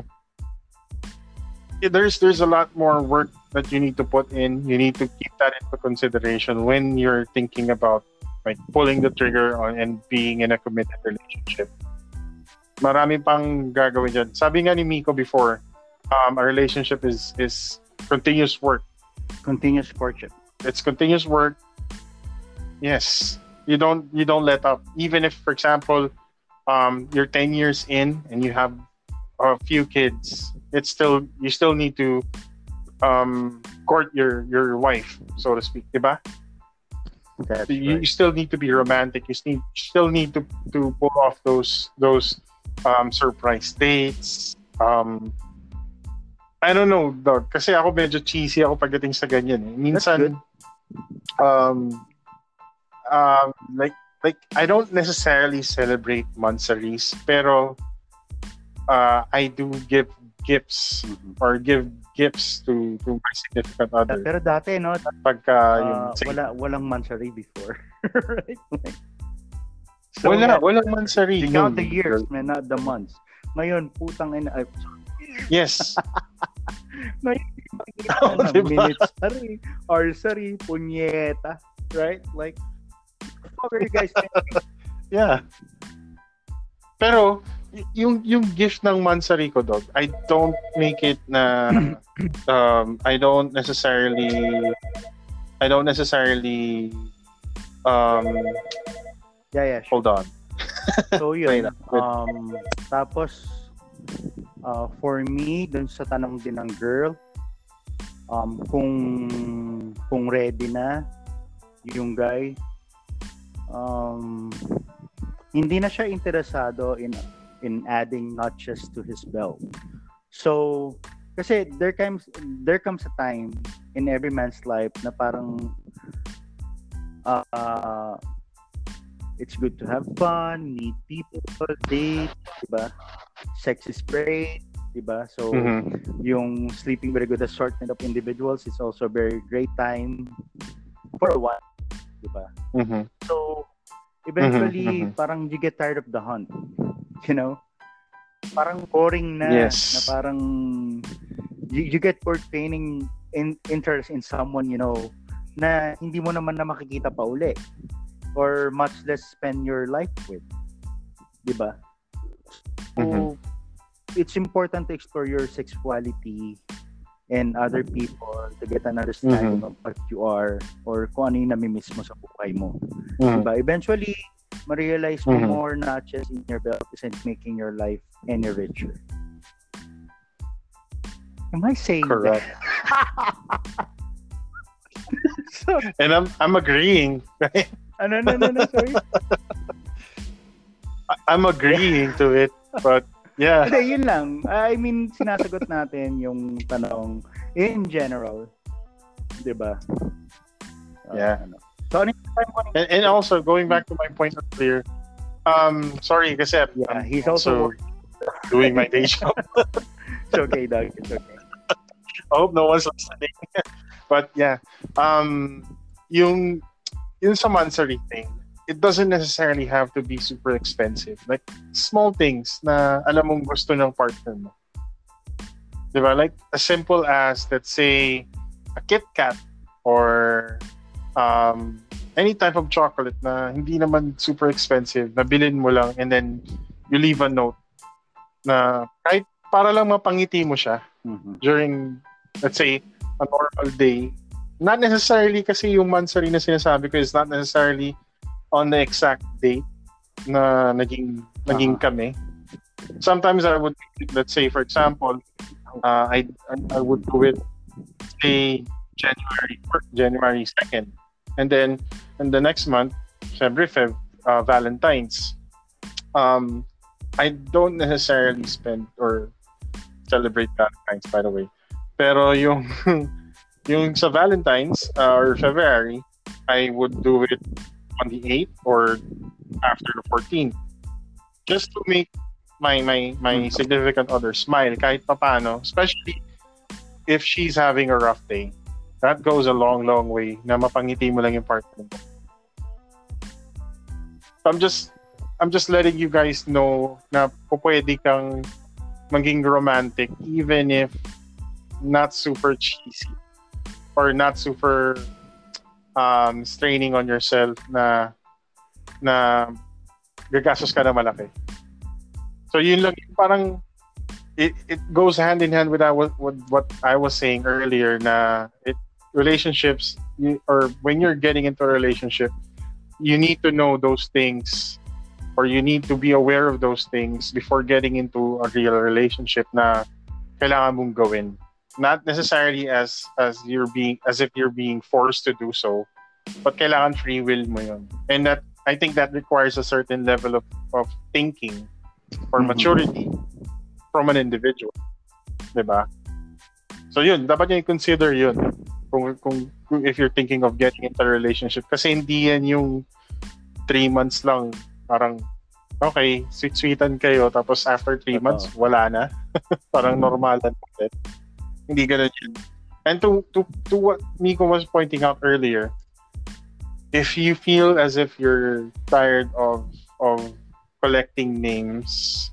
yeah, there's there's a lot more work that you need to put in. You need to keep that into consideration when you're thinking about like pulling the trigger on and being in a committed relationship. Marami pang gagawin dyan. Sabi nga ni Miko before, um, a relationship is is continuous work. Continuous courtship. It's continuous work. Yes. You don't you don't let up. Even if, for example, um, you're ten years in and you have a few kids, it's still you still need to um, court your, your wife, so to speak, diba? That's so you, right. You still need to be romantic. You still, you still need to, to pull off those those um, surprise dates. Um, I don't know, dog. Kasi ako medyo cheesy ako pagdating sa ganyan. Eh. Minsan, um, um, like like I don't necessarily celebrate monsaris, pero uh, I do give gifts mm-hmm. or give gifts to to my significant other. Pero dati, no? Pagka uh, yung... Sig- wala, walang mansari before. Right? Like, so, wala, man, walang mansari. You count the years, man, not the months. Ngayon, putang ina... Uh, yes. Ngayon, oh, na, diba? Minutes sari, or sari, punyeta. Right? Like, what are you guys thinking? Yeah. Pero... Yung yung gift ng mansari ko, dog, I don't make it na um, I don't necessarily I don't necessarily um yeah yeah sure. Hold on. So yun um tapos uh, for me dun sa tanong din ng girl um kung kung ready na yung guy um hindi na siya interesado in in adding notches to his belt. So, kasi there comes there comes a time in every man's life na parang uh, it's good to have fun, meet people, date, diba? Sex is great, diba? So, mm-hmm. yung sleeping very good assortment of individuals is also a very great time for a while, diba? Mm-hmm. So, eventually, mm-hmm. parang you get tired of the hunt. You know, parang boring na, yes. na parang you, you get pertaining in, interest in someone, you know, na hindi mo naman na makikita pa uli or much less spend your life with, diba? So, mm-hmm. it's important to explore your sexuality and other people to get an understanding mm-hmm. of what you are or kung ano yung namimiss mo sa buhay mo, mm-hmm. diba? Eventually, ma-realize mo mm-hmm. more notches in your belt isn't making your life any richer. Am I saying correct? That? So, and I'm I'm agreeing. Right? Oh, no, no, no, no, sorry. I'm agreeing to it, but yeah. Hindi, yun lang. I mean, sinasagot natin yung tanong in general. Diba? Uh, yeah. Ano. And, and also going back to my point earlier, um, sorry, kasi yeah, I'm he's also, also doing my day job. It's okay, Doug. It's okay. I hope no one's listening. But yeah, um, yung yung sa monthly thing, it doesn't necessarily have to be super expensive. Like small things na alam mong gusto ng partner mo, diba? Like as simple as, let's say, a Kit Kat or um. any type of chocolate na hindi naman super expensive, na bilhin mo lang and then you leave a note na kahit para lang mapangiti mo siya mm-hmm. during, let's say, a normal day. Not necessarily kasi yung mansari na sinasabi ko is not necessarily on the exact date na naging naging uh-huh. kami. Sometimes I would, let's say, for example, uh, I I would do it, say, January January second. And then, in the next month, syempre, Feb, uh, Valentine's. Um, I don't necessarily spend or celebrate Valentine's, by the way. Pero yung yung sa Valentine's uh, or February, I would do it on the eighth or after the fourteenth, just to make my my my significant other smile kahit papaano, especially if she's having a rough day. That goes a long, long way na mapangiti mo lang yung partner. So I'm just I'm just letting you guys know na pwede kang maging romantic, even if not super cheesy or not super um, straining on yourself na na gagastos ka na malaki. So yun lang, parang it, it goes hand in hand with, I, with what I was saying earlier na it, relationships, you, or when you're getting into a relationship, you need to know those things or you need to be aware of those things before getting into a real relationship na kailangan mong gawin. Not necessarily as as you're being as if you're being forced to do so, but kailangan free will mo yun. And that, I think that requires a certain level of, of thinking or maturity mm-hmm. from an individual. Diba? So yun, dapat nyo i-consider yun kung, kung, kung if you're thinking of getting into a relationship. Kasi hindi yan yung three months lang parang, okay, sweet-sweetan kayo, tapos after three uh-huh. months, wala na. Parang mm-hmm. normalan ulit. Hindi ganun yun. And to, to, to what Nico was pointing out earlier, if you feel as if you're tired of of collecting names,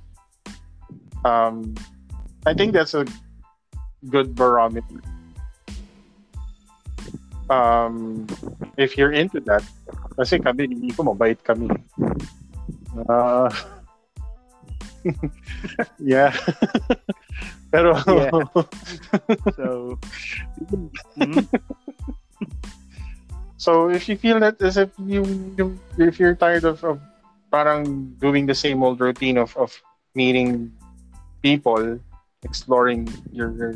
um, I think that's a good barometer. Um, if you're into that, kasi kami, hindi ko mabait kami. Uh, yeah. Pero yeah. So mm-hmm. So if you feel that as if you, you if you're tired of, of parang doing the same old routine of, of meeting people, exploring your, your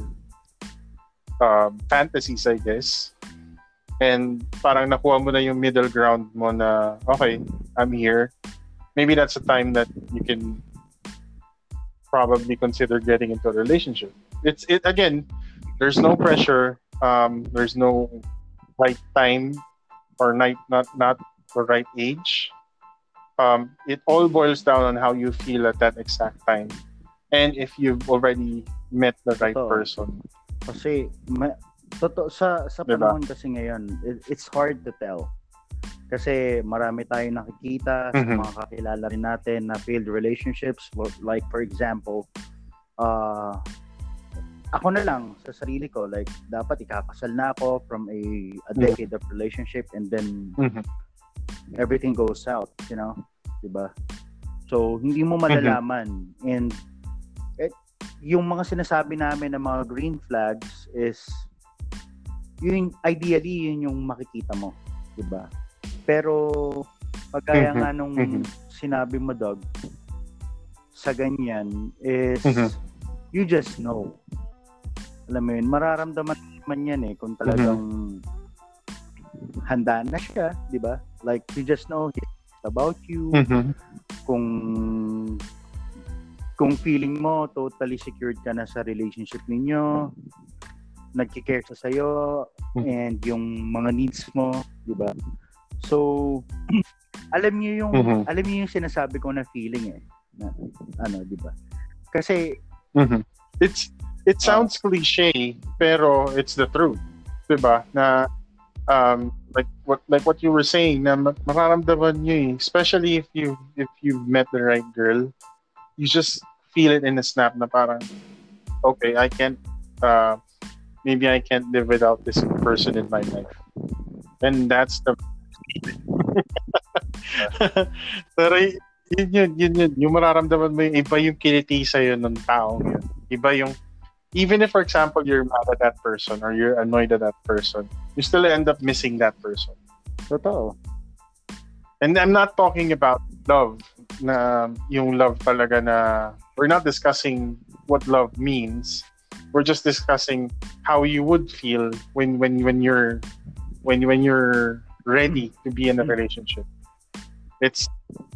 uh, fantasies, I guess, and parang nakuha mo na yung middle ground mo na okay, I'm here. Maybe that's a time that you can probably consider getting into a relationship. It's it again. There's no pressure. Um, there's no right time or night, not not the right age. Um, it all boils down on how you feel at that exact time, and if you've already met the right so, person. Kasi, ma, toto sa sa panahon kasi ngayon, it, it's hard to tell. Kasi marami tayong nakikita sa mga kakilala rin natin na failed relationships. Like for example, uh, ako na lang sa sarili ko, like dapat ikakasal na ako from a, a decade of relationship and then mm-hmm. everything goes south, you know? Diba? So hindi mo malalaman. Mm-hmm. And it, yung mga sinasabi namin ng mga green flags is yun, ideally yun yung makikita mo. Diba? Pero pagkaya nga nung sinabi mo, Doug, sa ganyan is mm-hmm. you just know. Alam mo yun, mararamdaman man yan eh kung talagang mm-hmm. handa na siya, di ba? Like, you just know about you, mm-hmm. kung kung feeling mo totally secured ka na sa relationship ninyo, nagki-care sa sayo, and yung mga needs mo, di ba? So, alam niyo yung mm-hmm. alam niyo yung sinasabi ko na feeling eh. Na, ano, 'di ba? Kasi mm-hmm. it's it sounds uh, cliché, pero it's the truth, 'di ba? Na um like what like what you were saying, na mararamdaman niyo eh, especially if you if you've met the right girl, you just feel it in a snap na parang okay, I can't uh maybe I can't live without this person in my life. And that's the pero yun yun yun yun yung mararamdaman mo yung iba yung kiliti sa'yo ng taong yun, iba yung even if for example you're mad at that person or you're annoyed at that person, you still end up missing that person. Totoo. And I'm not talking about love na yung love talaga na we're not discussing what love means, we're just discussing how you would feel when when when you're when when you're ready to be in a relationship. It's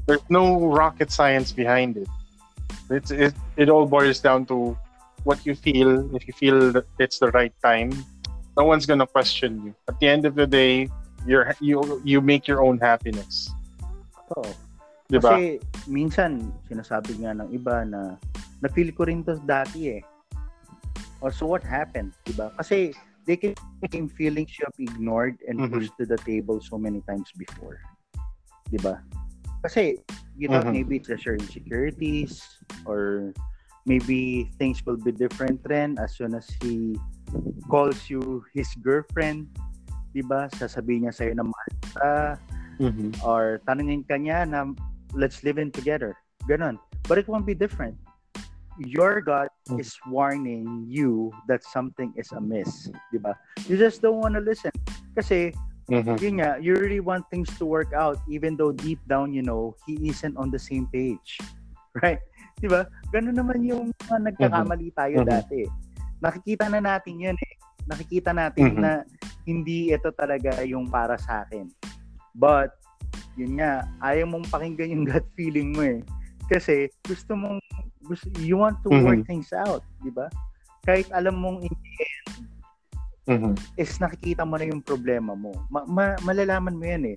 there's no rocket science behind it. It's it it all boils down to what you feel. If you feel that it's the right time, no one's gonna question you. At the end of the day, you're you you make your own happiness. Oh, diba? Kasi minsan sinasabi nga ng iba na na-feel ko rin to dati eh. Or so what happened, diba? Kasi they can feelings you have ignored and mm-hmm. pushed to the table so many times before. Diba? Kasi, you know, mm-hmm. maybe it's your insecurities or maybe things will be different rin as soon as he calls you his girlfriend, diba? Sasabihin niya sa'yo na mahal ka, mm-hmm. or tanungin ka niya na let's live in together. Ganon. But it won't be different. Your God mm-hmm. is warning you that something is amiss, diba? You just don't want to listen. Kasi, mm-hmm. yun nga, you really want things to work out even though deep down, you know, he isn't on the same page. Right? Diba? Ganon naman yung uh, nagkakamali tayo mm-hmm. dati. Nakikita na natin yun eh. Nakikita natin mm-hmm. na hindi ito talaga yung para sa akin. But, yun nga, ayaw mong pakinggan yung gut feeling mo eh. Kasi, gusto mong, gusto, you want to mm-hmm. work things out, di ba? Kahit alam mong in the end, mm-hmm. is nakikita mo na yung problema mo. Ma- ma- malalaman mo yan eh.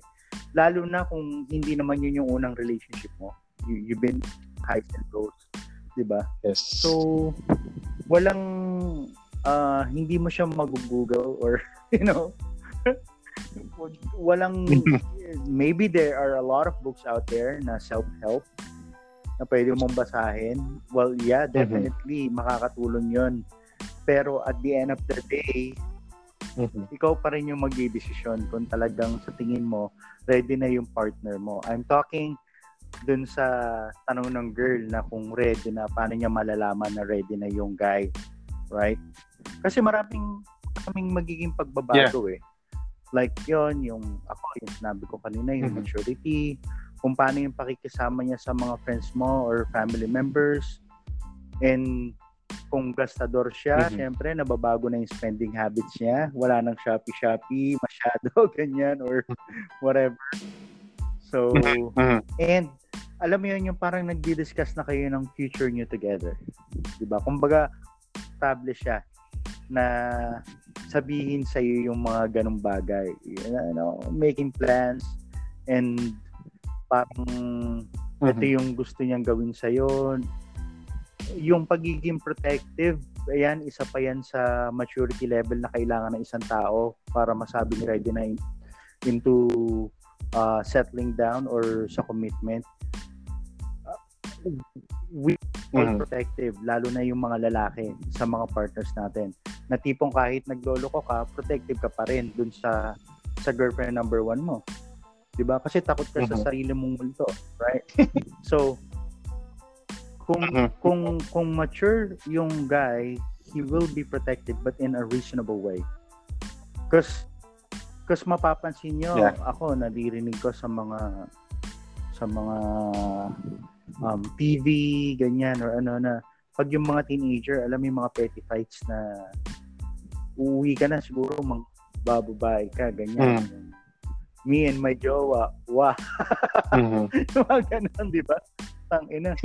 Lalo na kung hindi naman yun yung unang relationship mo. You- you've been highs and lows, di ba? Yes. So, walang uh, hindi mo siya mag-google or you know walang maybe there are a lot of books out there na self-help na pwede mong basahin. Well, yeah, definitely mm-hmm. makakatulong yun, pero at the end of the day mm-hmm. ikaw pa rin yung magdedesisyon kung talagang sa tingin mo ready na yung partner mo. I'm talking dun sa tanong ng girl na kung ready na, paano niya malalaman na ready na yung guy, right? Kasi maraming maraming magiging pagbabago yeah. eh. Like yon yung ako, yung sinabi ko kanina, yung mm-hmm. maturity, kung paano yung pakikisama niya sa mga friends mo or family members, and kung gastador siya, mm-hmm. syempre nababago na yung spending habits niya, wala nang shopee-shopee masyado, ganyan, or whatever. So, mm-hmm. and alam mo yun, yung parang nagdi-discuss na kayo ng future nyo together. Diba? Kumbaga, establish siya na sabihin sa'yo yung mga ganong bagay. You know, making plans and parang mm-hmm. ito yung gusto niyang gawin sa'yo. Yung pagiging protective, ayan, isa pa yan sa maturity level na kailangan ng isang tao para masabing ready na in- into uh, settling down or sa commitment. We are protective, lalo na yung mga lalaki sa mga partners natin. Na tipong kahit nagloloko ka, protective ka pa rin dun sa sa girlfriend number one mo. 'Di ba? Kasi takot ka uh-huh. sa sarili mong multo, right? So kung uh-huh. kung kung mature yung guy, he will be protective but in a reasonable way. Cause cause mapapansin niyo, yeah. ako naririnig ko sa mga sa mga Um, T V, ganyan, or ano na. Pag yung mga teenager, alam mo yung mga petty fights na uuwi ka na siguro, magbababay ka, ganyan. Mm-hmm. Me and my jowa, wow. Mm-hmm. Mga ganun, di ba? Tangina.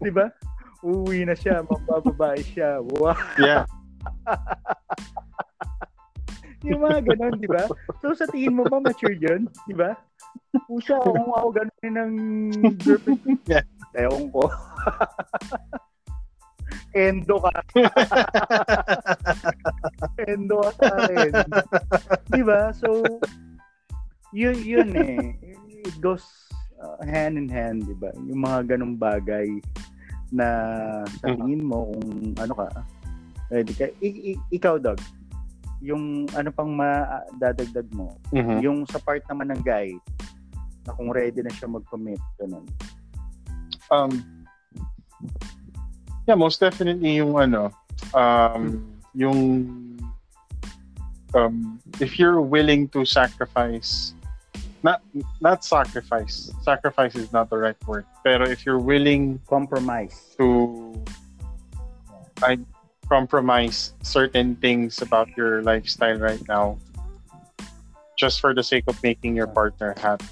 Di ba? Uuwi na siya, magbababay siya, wow. Yeah. Yung mga ganun, di ba? So sa tingin mo ba mature yun, di ba? Pusa, kung ako gano'n ng girlfriend. Yeah. Ewan ko. Endo ka. Endo ka sa akin. Diba? So, yun, yun eh. It goes uh, hand in hand, diba? Yung mga ganong bagay na sa tingin mo kung ano ka. Ready ka. I- I- ikaw, dog. Yung ano pang madadagdag mo. Mm-hmm. Yung sa part naman ng guy, na kung ready na siya mag-commit, ganun. Um, yeah, most definitely yung ano, um, yung um, if you're willing to sacrifice, not not sacrifice, sacrifice is not the right word, pero if you're willing compromise to I compromise certain things about your lifestyle right now just for the sake of making your partner happy.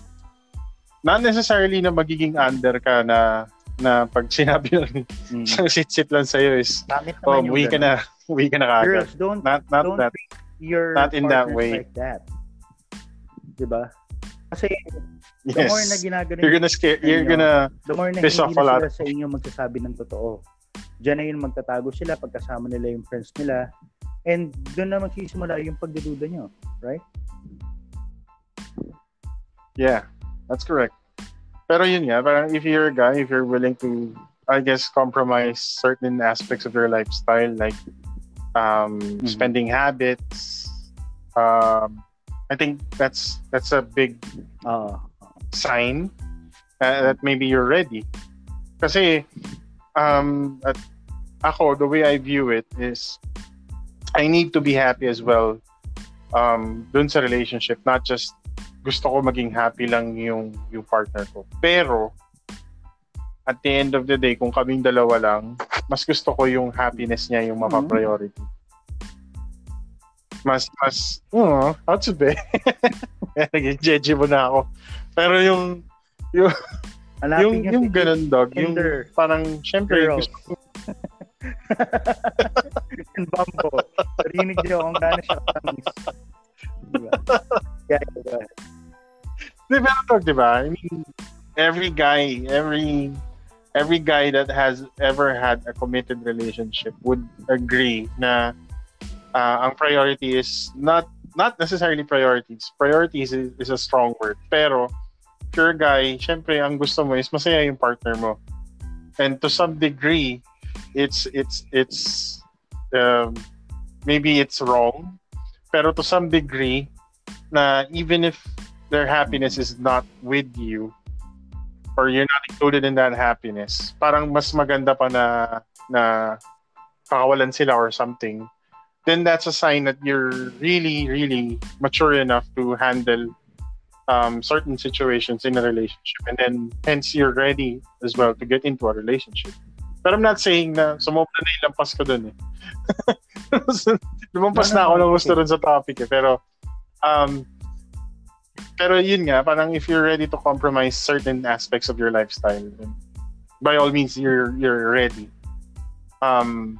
Not necessarily na magiging under ka na na pag sinabi lang mm. sit-sit lang sa'yo is oh, uwi ka na uwi ka na kagad. Girls, don't, not, not don't that, your not in that way. Like that. Diba? Kasi yes. the more na ginagano you're gonna scare, you're inyo, gonna the more na piss off a lot. Sa inyo magsasabi ng totoo. Diyan na yun magtatago sila pagkasama nila yung friends nila and doon na magsisimula yung pagdududa nyo. Right? Yeah. That's correct. Pero yun nga, parang if you're a guy, if you're willing to I guess, compromise certain aspects of their lifestyle, like um, mm-hmm. spending habits. Um, I think that's that's a big uh, sign uh, that maybe you're ready. Kasi, um, at, ako, the way I view it is, I need to be happy as well um, dun sa relationship, not just gusto ko maging happy lang yung, yung partner ko. Pero, at the end of the day, kung kaming dalawa lang, mas gusto ko yung happiness niya yung mapapriority. Mas, mas, oh, that's it. Jeje mo na ako. Pero yung, yung, Alapin yung, yung ganun, dog, yung parang, syempre, gusto ko. Yung bambo. Rinig niyo kung gano'n siya katamis. Diba? Yeah, diba? Diba, dog, diba? I mean, every guy, every... every guy that has ever had a committed relationship would agree na uh, ang priority is not not necessarily priorities. Priorities is, is a strong word. Pero, if you're a guy, syempre, ang gusto mo is masaya yung partner mo. And to some degree, it's, it's, it's, um, maybe it's wrong. Pero to some degree, na even if their happiness is not with you, or you're not included in that happiness, parang mas maganda pa na na kakawalan sila or something, then that's a sign that you're really, really mature enough to handle um, certain situations in a relationship, and then hence you're ready as well to get into a relationship. But I'm not saying na sumobra na ilampas ko dun eh. Lumampas na ako ng gusto dun sa topic eh. Pero um, Pero yun nga, parang if you're ready to compromise certain aspects of your lifestyle, by all means, you're you're ready. Um,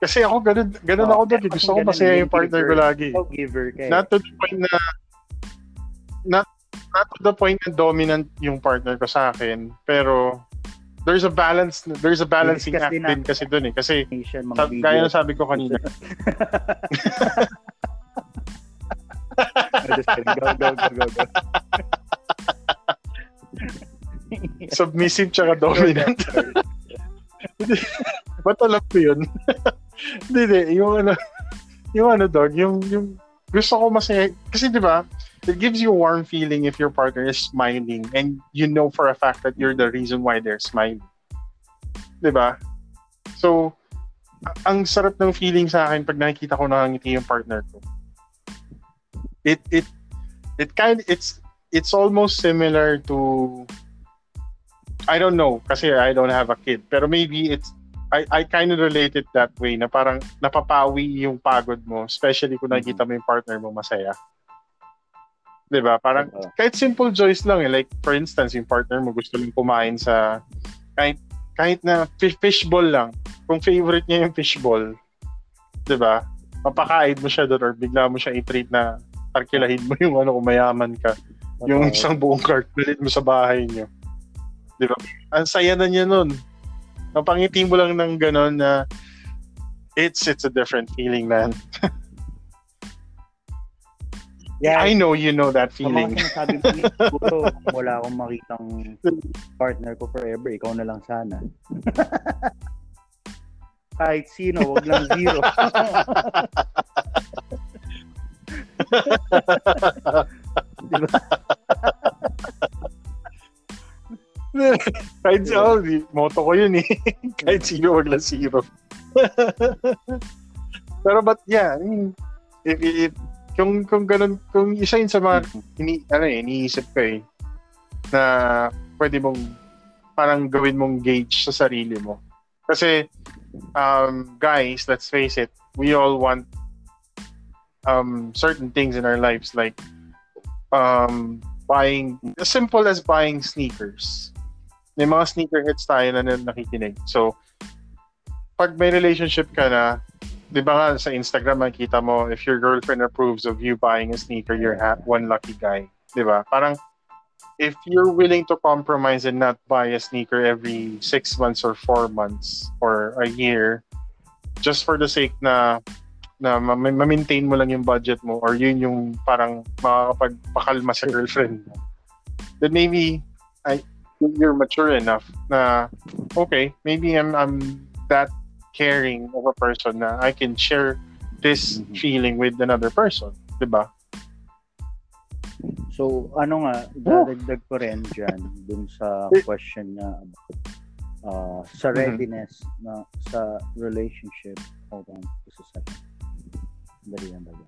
kasi ako, ganun, ganun oh, ako doon. Gusto ko masaya yung partner giver. Ko lagi. Oh, giver, okay. Not to the point na, not, not to the point na dominant yung partner ko sa akin, pero there's a balance, there's a balancing act din kasi doon eh. Kasi, sab- kaya na sabi ko kanina. I'm just kidding. Go, go, go, go, go. Submissive tsaka dominant. Ba't alam ko yun? Hindi, hindi. Yung ano, yung ano, dog, yung, yung gusto ko masaya. Kasi diba, it gives you a warm feeling if your partner is smiling and you know for a fact that you're the reason why they're smiling. Diba? So, ang sarap ng feeling sa akin pag nakikita ko nakangiti yung partner ko. It it it kind it's it's almost similar to, I don't know kasi I don't have a kid, pero maybe it's I I kind of relate it that way na parang napapawi yung pagod mo, especially kung nakikita mo yung partner mo masaya. 'Di ba? Parang kahit simple joys lang eh, like for instance yung partner mo gusto lang kumain sa kahit kahit na fishball lang, kung favorite niya yung fishball, 'di ba? Mapakain mo siya doon or bigla mo siya i-treat na tarkilahin mo yung ano, kumayaman ka. Okay. Yung isang buong cart, bilhin mo sa bahay niyo. Di ba? Ang saya na niya nun. Napangiti mo lang ng gano'n na it's it's a different feeling, man. Yeah, I know you know that feeling. Sabi ko, siguro wala akong makitang partner ko forever. Ikaw na lang sana. Kahit sino, wag lang zero. Diba? Kahit sino, oh, moto ko yun eh. Kahit sino, wag lang zero. Pero but yeah, I mean, if, if, kung, kung ganun, kung isa yun sa mga ini, ano eh, iniisip ko eh, na pwede mong parang gawin mong gauge sa sarili mo. Kasi um, guys, let's face it, we all want Um, certain things in our lives, like um, buying, as simple as buying sneakers. May mga sneakerheads tayo na nakikinig. So, pag may relationship ka na, di ba nga sa Instagram makita mo, if your girlfriend approves of you buying a sneaker, you're ha- one lucky guy. Di ba? Parang, if you're willing to compromise and not buy a sneaker every six months or four months or a year, just for the sake na na ma-maintain mo lang yung budget mo or yun yung parang makakapagpakalma sa girlfriend mo, then maybe I you're mature enough na okay, maybe I'm I'm that caring of a person na I can share this mm-hmm. feeling with another person, diba? So ano nga, dadagdag ko rin dyan dun sa question na uh, sa readiness mm-hmm. na sa relationship. Hold on just a second. Dali yan baga.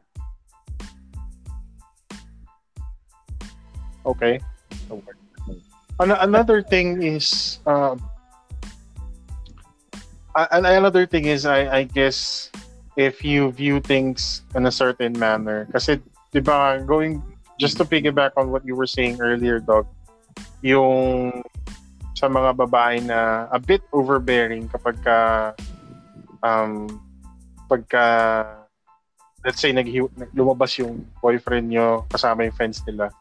Okay. An- another thing is uh, an- another thing is I I guess if you view things in a certain manner, kasi diba going just to piggyback on what you were saying earlier, Doc, yung sa mga babae na a bit overbearing kapag ka, um, pagka, let's say, nag- lumabas yung boyfriend nyo kasama yung friends nila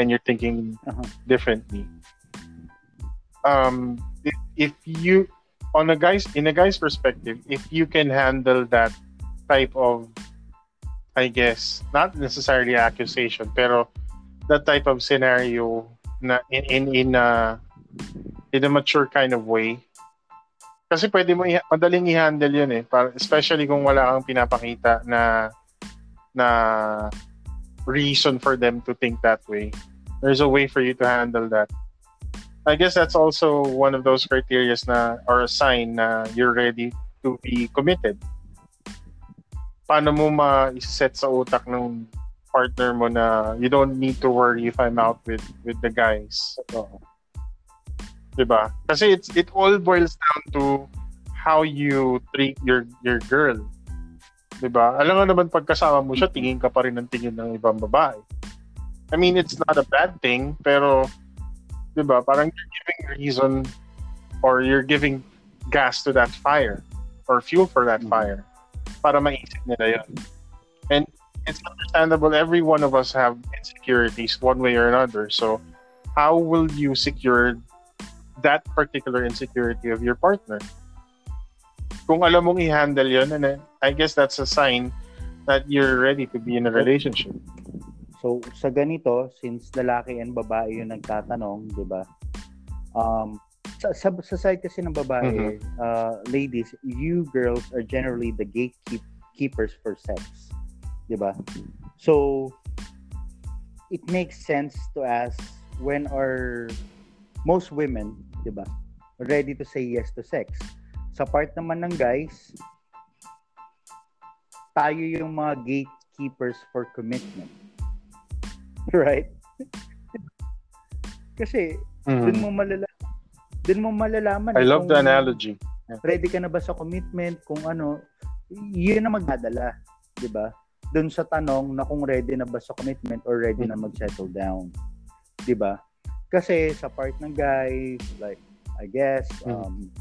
and you're thinking uh-huh. differently. Um, if, if you, on a guy's, in a guy's perspective, if you can handle that type of, I guess, not necessarily accusation, pero that type of scenario na in in in a in a mature kind of way. Kasi pwede mo i- madaling i-handle 'yun eh, para, especially kung wala kang pinapakita na na reason for them to think that way. There's a way for you to handle that. I guess that's also one of those criteria na or a sign na you're ready to be committed. Paano mo ma-set sa utak ng partner mo na you don't need to worry if I'm out with, with the guys. Uh-oh. Diba? Kasi it's, it all boils down to how you treat your your girl. Diba? Alam nga naman pagkasama mo siya, tingin ka pa rin ng tingin ng ibang babae. I mean, it's not a bad thing, pero diba? Parang you're giving reason or you're giving gas to that fire or fuel for that mm-hmm. fire. Para maisip nila yun. And it's understandable, every one of us have insecurities one way or another. So how will you secure that particular insecurity of your partner? Kung alam mong i-handle yun, and I guess that's a sign that you're ready to be in a relationship. So sa ganito, since lalaki and babae yung nagtatanong, di ba? Um, Sa, sa, sa side kasi ng babae, mm-hmm. uh, ladies, you girls are generally the gatekeepers for sex. Diba? So, it makes sense to ask, when are most women, diba, ready to say yes to sex? Sa part naman ng guys, tayo yung mga gatekeepers for commitment. Right? Kasi, mm-hmm. dun mo malala Doon mo malalaman. I love the analogy. Ready ka na ba sa commitment? Kung ano, yun na magdadala. Diba? Doon sa tanong na kung ready na ba sa commitment or ready na mag-settle down. Diba? Kasi sa part ng guys, like, I guess, um,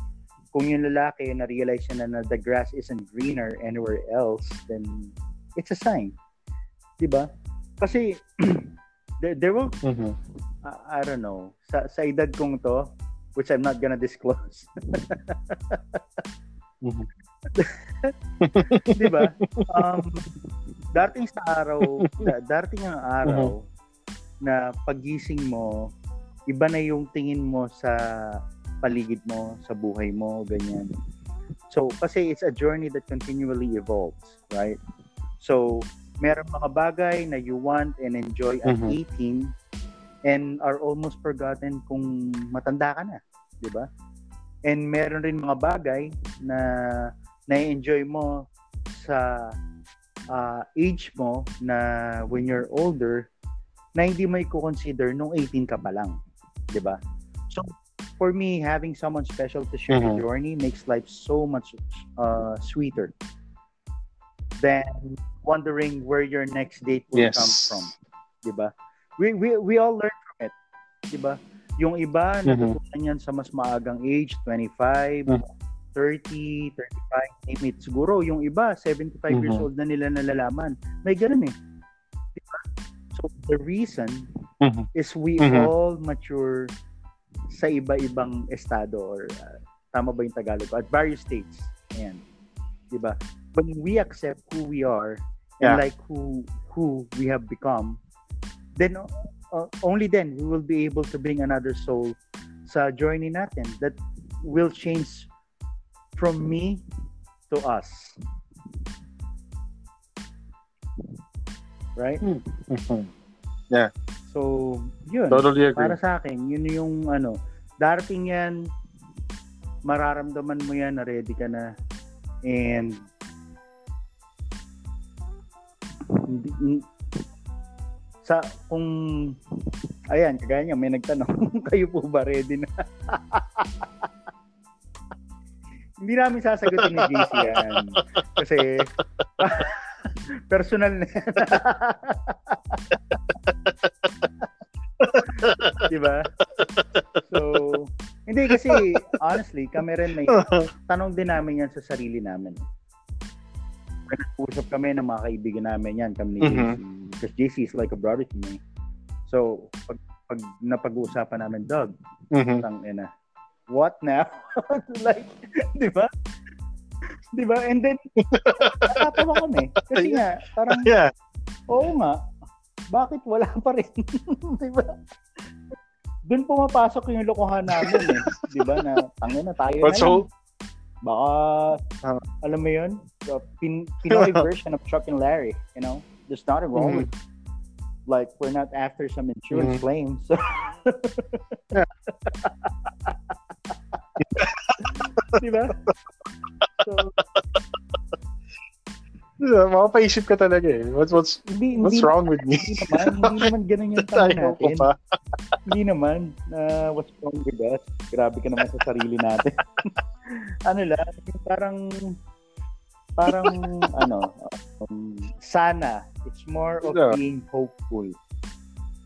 kung yung lalaki na-realize na na the grass isn't greener anywhere else, then it's a sign. Diba? Kasi, there, there will, mm-hmm. uh, I don't know, sa, sa edad kong to, which I'm not gonna disclose. mm-hmm. Diba? Um, darating sa araw, darating ang araw mm-hmm. na pagising mo, iba na yung tingin mo sa paligid mo, sa buhay mo, ganyan. So, kasi it's a journey that continually evolves, right? So, meron mga bagay na you want and enjoy at mm-hmm. eighteen, and are almost forgotten kung matanda ka na, di ba? And meron rin mga bagay na na-enjoy mo sa uh, age mo na when you're older na hindi mo i-consider nung eighteen ka pa lang, di ba? So, for me, having someone special to share mm-hmm. the journey makes life so much uh, sweeter than wondering where your next date will yes. come from, di ba? We we we all learn from it. Diba? Yung iba, mm-hmm. natutunan yan sa mas maagang age, twenty-five, mm-hmm. thirty, thirty-five, name it. Siguro, yung iba, seventy-five mm-hmm. years old na nila nalalaman. May ganun eh. Diba? So, the reason mm-hmm. is we mm-hmm. all mature sa iba-ibang estado or uh, tama ba yung Tagalog? At various states. Ayan. Diba? When we accept who we are yeah. and like who who we have become, then uh, only then we will be able to bring another soul sa journey natin that will change from me to us. Right? Mm-hmm. Yeah. So, yun. Totally agree. Para sa akin, yun yung ano, darating yan, mararamdaman mo yan, na ready ka na. And sa kung ayan, kagaya niya, may nagtanong, kayo po ba ready na? Hindi namin sasagutin ni J C yan. Kasi personal na yan. Diba? So, hindi kasi, honestly, kami rin may tanong din namin yan sa sarili namin. Nag-usap kami ng mga kaibigan namin yan, kami ni J C. Mm-hmm. Because J C is like a brother to me. So, pag, pag napag-uusapan namin, Doug, mm-hmm. tang ina, what now? Like, di ba? Di ba? And then, natatawa kami. Kasi nga, parang, yeah. oo nga, bakit wala pa rin? Di ba? Doon pumapasok yung lokohan namin eh. Di ba? Na, tangin na tayo But na so, yun. Baka, uh, alam mo yun? The Pin- Pinoy version of Chuck and Larry, you know? There's nothing wrong mm-hmm. with like, we're not after some insurance mm-hmm. claims. So. Yeah. Diba? So, yeah, makapaisip ka talaga eh. What's, what's, hindi, what's hindi wrong naman, with me? Hindi naman, hindi naman ganun yung tanong natin. Hindi naman, uh, what's wrong with us? Grabe ka naman sa sarili natin. Ano lang, parang, parang, ano, um, sana, it's more of yeah. being hopeful.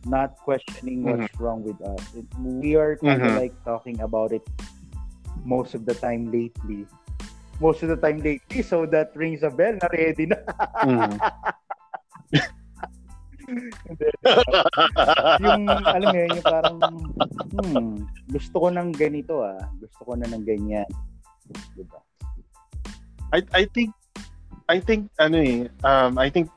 Not questioning what's mm-hmm. wrong with us. It, we are kind mm-hmm. of like talking about it most of the time lately. Most of the time lately, so that rings a bell. Na ready na. Mm-hmm. Then, uh, yung alam mo yun, yung parang hmm, gusto ko ng ganito ah. Gusto ko na ng ganyan. Diba? I I think I think ano eh, um I think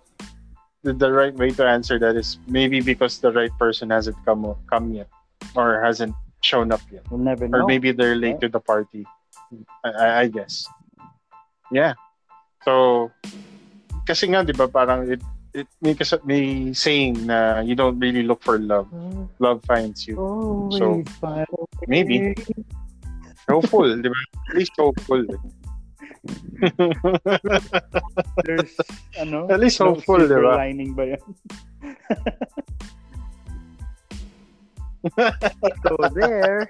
the, the right way to answer that is maybe because the right person hasn't come come yet or hasn't shown up yet. We'll never know. Or maybe they're late right? to the party. I, I guess. Yeah. So kasi nga 'di ba parang it it may, kas- may saying na you don't really look for love. Love finds you. Oh, so maybe hopeful, 'di ba? At least hopeful. There's ano, at least no hopeful, silver diba? Lining ba yan? So there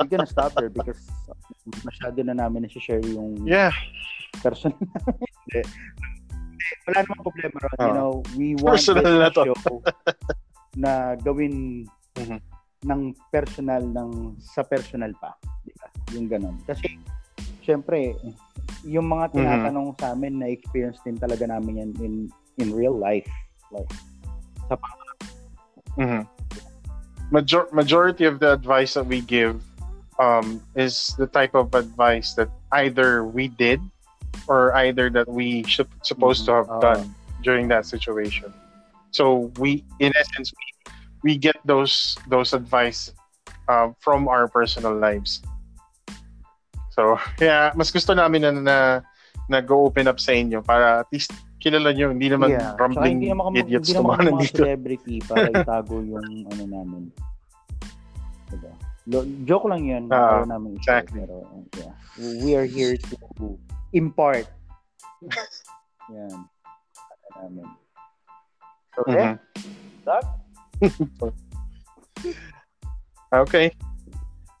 we're gonna stop there because masyado na namin nasi-share yung yeah. person. Wala namang problema ron. Uh, you know, we want this na show na gawin mm-hmm. ng personal ng sa personal pa, diba? Yung ganun. Kasi siyempre, yung mga tinatanong mm-hmm. sa amin na experience din talaga namin yan in in real life, like sa mm-hmm. Major- majority of the advice that we give um, is the type of advice that either we did or either that we should supposed mm-hmm. to have uh, done during that situation. So we, in essence, we, we get those those advice uh, from our personal lives. So, yeah, mas gusto namin na, na, na go-open up sa inyo para at least kilala nyo, hindi naman yeah. rumbling hindi naman, idiots to mga nandito. Hindi naman mga celebrity para itago yung ano namin. Diba? Joke lang yun. Uh, namin exactly. Pero, yeah. We are here to impart. Yan. Namin. So, yeah. Mm-hmm. Okay.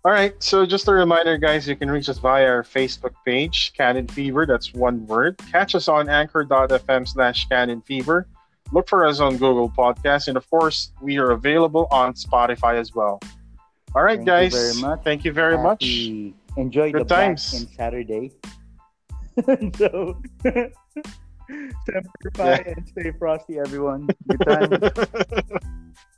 Alright, so just a reminder, guys, you can reach us via our Facebook page, Cannon Fever, that's one word. Catch us on anchor.fm slash Cannon Fever. Look for us on Google Podcasts, and of course, we are available on Spotify as well. Alright, guys, you very much. thank you very Happy. much. Enjoy Good the times. Black and Saturday. So, semper fi yeah. and stay frosty, everyone. Good times.